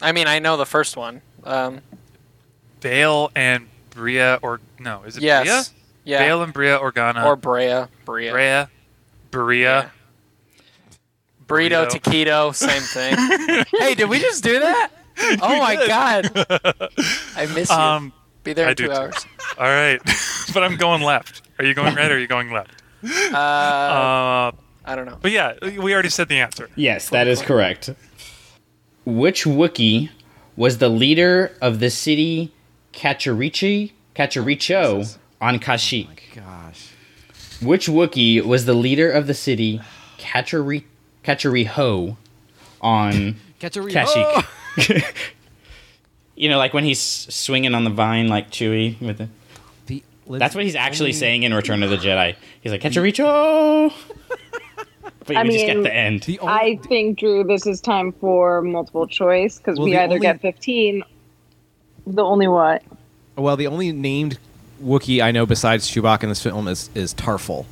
I mean, I know the first one. Um Bail and Breha, or no, is it yes. Breha? Yeah. Bail and Breha Organa. Or Breha. Breha. Breha. Breha. Yeah. Burrito, taquito, same thing. Hey, did we just do that? Oh my God. I miss you. Um, Be there in I two hours. Too. All right. But I'm going left. Are you going right or are you going left? Uh, uh, I don't know. But yeah, we already said the answer. Yes, that is correct. Which Wookiee was the leader of the city... Kacharichi, Kacharicho on Kashyyyk. Oh my gosh. Which Wookiee was the leader of the city Kachari Kachariho on Kachariho. Kashyyyk? You know, like when he's swinging on the vine like Chewie with the, the That's what he's actually saying in Return of the Jedi. He's like Kacharicho. But I you mean, just get the end. The only, I think Drew, this is time for multiple choice because well, we either only... get fifteen The only what? Well, the only named Wookiee I know besides Chewbacca in this film is, is Tarful.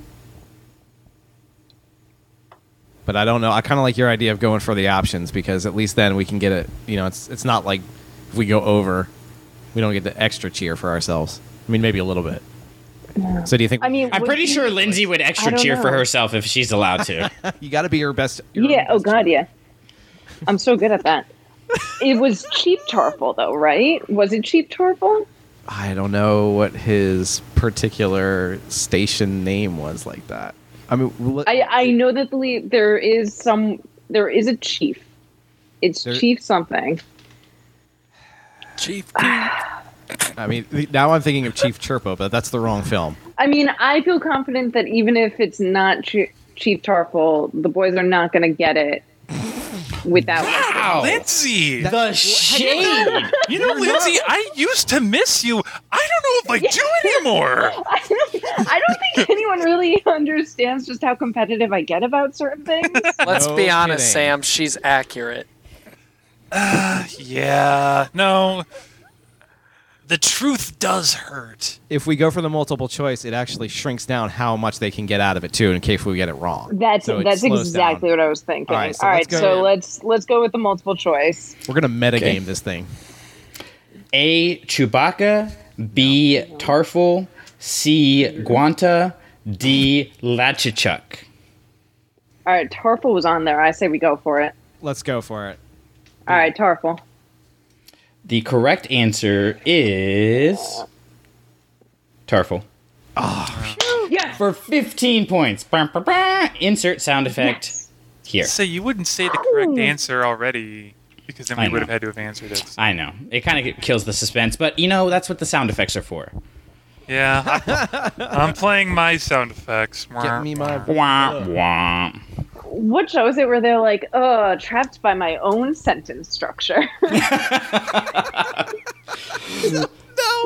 But I don't know. I kind of like your idea of going for the options because at least then we can get it. You know, it's it's not like if we go over, we don't get the extra cheer for ourselves. I mean, maybe a little bit. Yeah. So do you think? I mean, I'm pretty sure Lindsay would extra cheer know. for herself if she's allowed to. You got to be your best. Your yeah. Best oh God, cheer. yeah. I'm so good at that. It was cheap Tarful, though, right? Was it cheap Tarful? I don't know what his particular station name was like that. I mean, l- I, I know that the, there is some there is a chief. It's there, chief something. Chief. I mean, now I'm thinking of Chief Chirpo, but that's the wrong film. I mean, I feel confident that even if it's not Ch- Chief Tarful, the boys are not going to get it. Without wow, Lindsay, that, the shade. You know, Lindsay, I used to miss you. I don't know if I do anymore. I, don't, I don't think anyone really understands just how competitive I get about certain things. Let's no be honest, kidding. Sam. She's accurate. Uh, yeah. No. The truth does hurt. If we go for the multiple choice, it actually shrinks down how much they can get out of it too, in case we get it wrong. That's so that's exactly down. what I was thinking. All right, so, All right, let's, go so let's let's go with the multiple choice. We're gonna metagame okay. this thing. A. Chewbacca. B. No. Tarful. C. Guanta. D. Lachichuk. All right, Tarful was on there. I say we go for it. Let's go for it. All yeah. right, Tarful. The correct answer is Tarful. Oh, yes. For fifteen points. Bah, bah, bah. Insert sound effect yes. here. So you wouldn't say the correct answer already because then we would have had to have answered it. I know. It kind of kills the suspense, but you know, that's what the sound effects are for. Yeah. I'm playing my sound effects. Get me my... Wah, wah. What show is it where they're like, oh, trapped by my own sentence structure? no, no,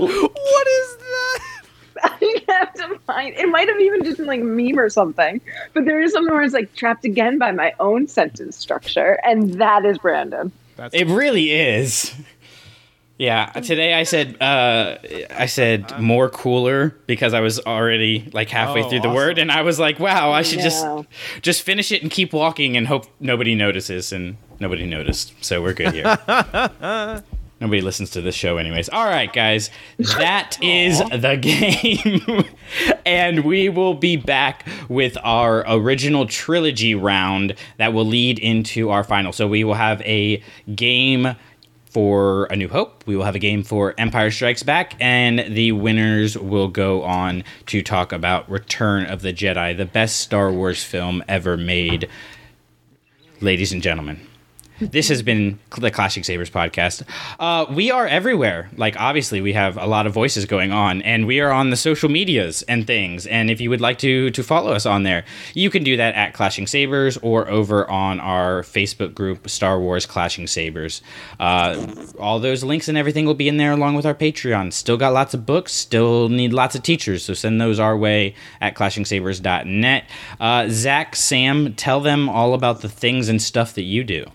what is that? I have to line. It might have even just been like a meme or something. But there is something where it's like trapped again by my own sentence structure, and that is Brandon. That's it really is. Yeah, today I said uh, I said um, more cooler because I was already like halfway oh, through the awesome. word, and I was like, wow, I should yeah. just just finish it and keep walking and hope nobody notices, and nobody noticed, so we're good here. Nobody listens to this show anyways. All right, guys, that is the game, and we will be back with our original trilogy round that will lead into our final. So we will have a game for A New Hope, we will have a game for Empire Strikes Back, and the winners will go on to talk about Return of the Jedi, the best Star Wars film ever made. Ladies and gentlemen, this has been the Classic Sabers podcast. Uh, we are everywhere. Like, obviously, we have a lot of voices going on, and we are on the social medias and things. And if you would like to to follow us on there, you can do that at Clashing Sabers or over on our Facebook group, Star Wars Clashing Sabers. Uh, all those links and everything will be in there along with our Patreon. Still got lots of books. Still need lots of teachers. So send those our way at clashing sabers dot net. Uh, Zach, Sam, tell them all about the things and stuff that you do.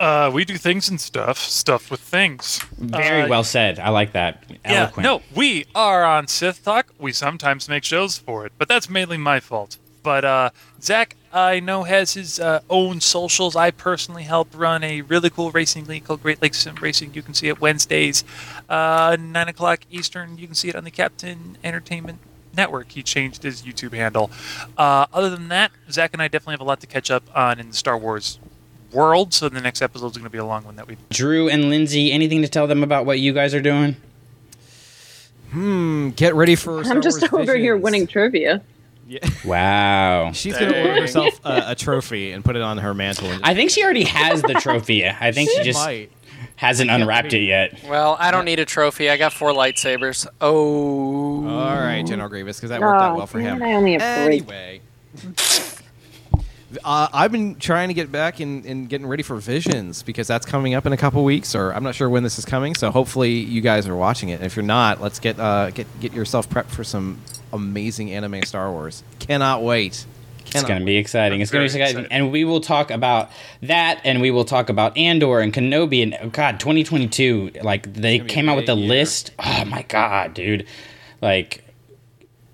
Uh, we do things and stuff, stuff with things. Very uh, well said. I like that. Eloquent. Yeah, no, we are on Sith Talk. We sometimes make shows for it, but that's mainly my fault. But uh, Zach, I know, has his uh, own socials. I personally help run a really cool racing league called Great Lakes Sim Racing. You can see it Wednesdays, uh, nine o'clock Eastern. You can see it on the Captain Entertainment Network. He changed his YouTube handle. Uh, other than that, Zach and I definitely have a lot to catch up on in the Star Wars world, so the next episode is going to be a long one that we... Drew and Lindsay, anything to tell them about what you guys are doing? Hmm, get ready for I'm Star just Wars over Visions. Here winning trivia. Yeah. Wow. She's going to order herself a, a trophy and put it on her mantle. And I think she already has the trophy. I think she, she just might. hasn't unwrapped be. it yet. Well, I don't need a trophy. I got four lightsabers. Oh. All right, General Grievous, because that worked oh, out well for him. I only have anyway. Three. Uh, I've been trying to get back and, and getting ready for Visions, because that's coming up in a couple weeks, or I'm not sure when this is coming, so hopefully you guys are watching it. And if you're not, let's get uh, get get yourself prepped for some amazing anime Star Wars. Cannot wait. Cannot it's going to be exciting. I'm it's going to be exciting. exciting. And we will talk about that, and we will talk about Andor and Kenobi, and oh God, twenty twenty-two, like they came out with the year. list. Oh my God, dude. Like...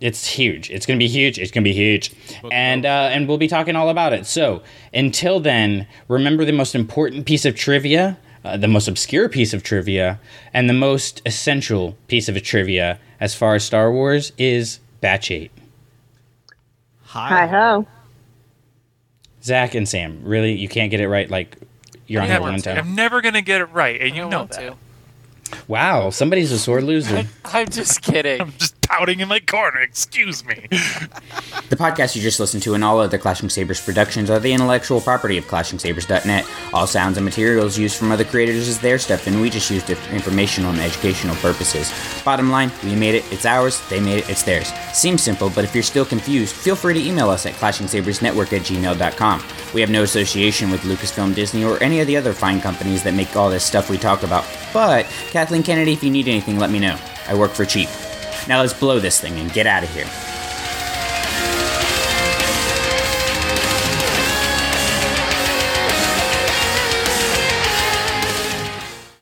It's huge. It's going to be huge. It's going to be huge. And uh, and we'll be talking all about it. So until then, remember the most important piece of trivia, uh, the most obscure piece of trivia, and the most essential piece of a trivia as far as Star Wars is Batch eight. Hi. Hi-ho. Zach and Sam, really? You can't get it right? Like, you're on here one time. I'm never going to get it right, and you know that. To. Wow, somebody's a sore loser. I, I'm just kidding. I'm just pouting in my corner. Excuse me. The podcast you just listened to and all other Clashing Sabers productions are the intellectual property of clashing sabers dot net. All sounds and materials used from other creators is their stuff, and we just used it for informational and educational purposes. Bottom line, we made it, it's ours. They made it, it's theirs. Seems simple, but if you're still confused, feel free to email us at clashing sabers network at gmail dot com. We have no association with Lucasfilm, Disney, or any of the other fine companies that make all this stuff we talk about, but... Kathleen Kennedy, if you need anything, let me know. I work for cheap. Now let's blow this thing and get out of here.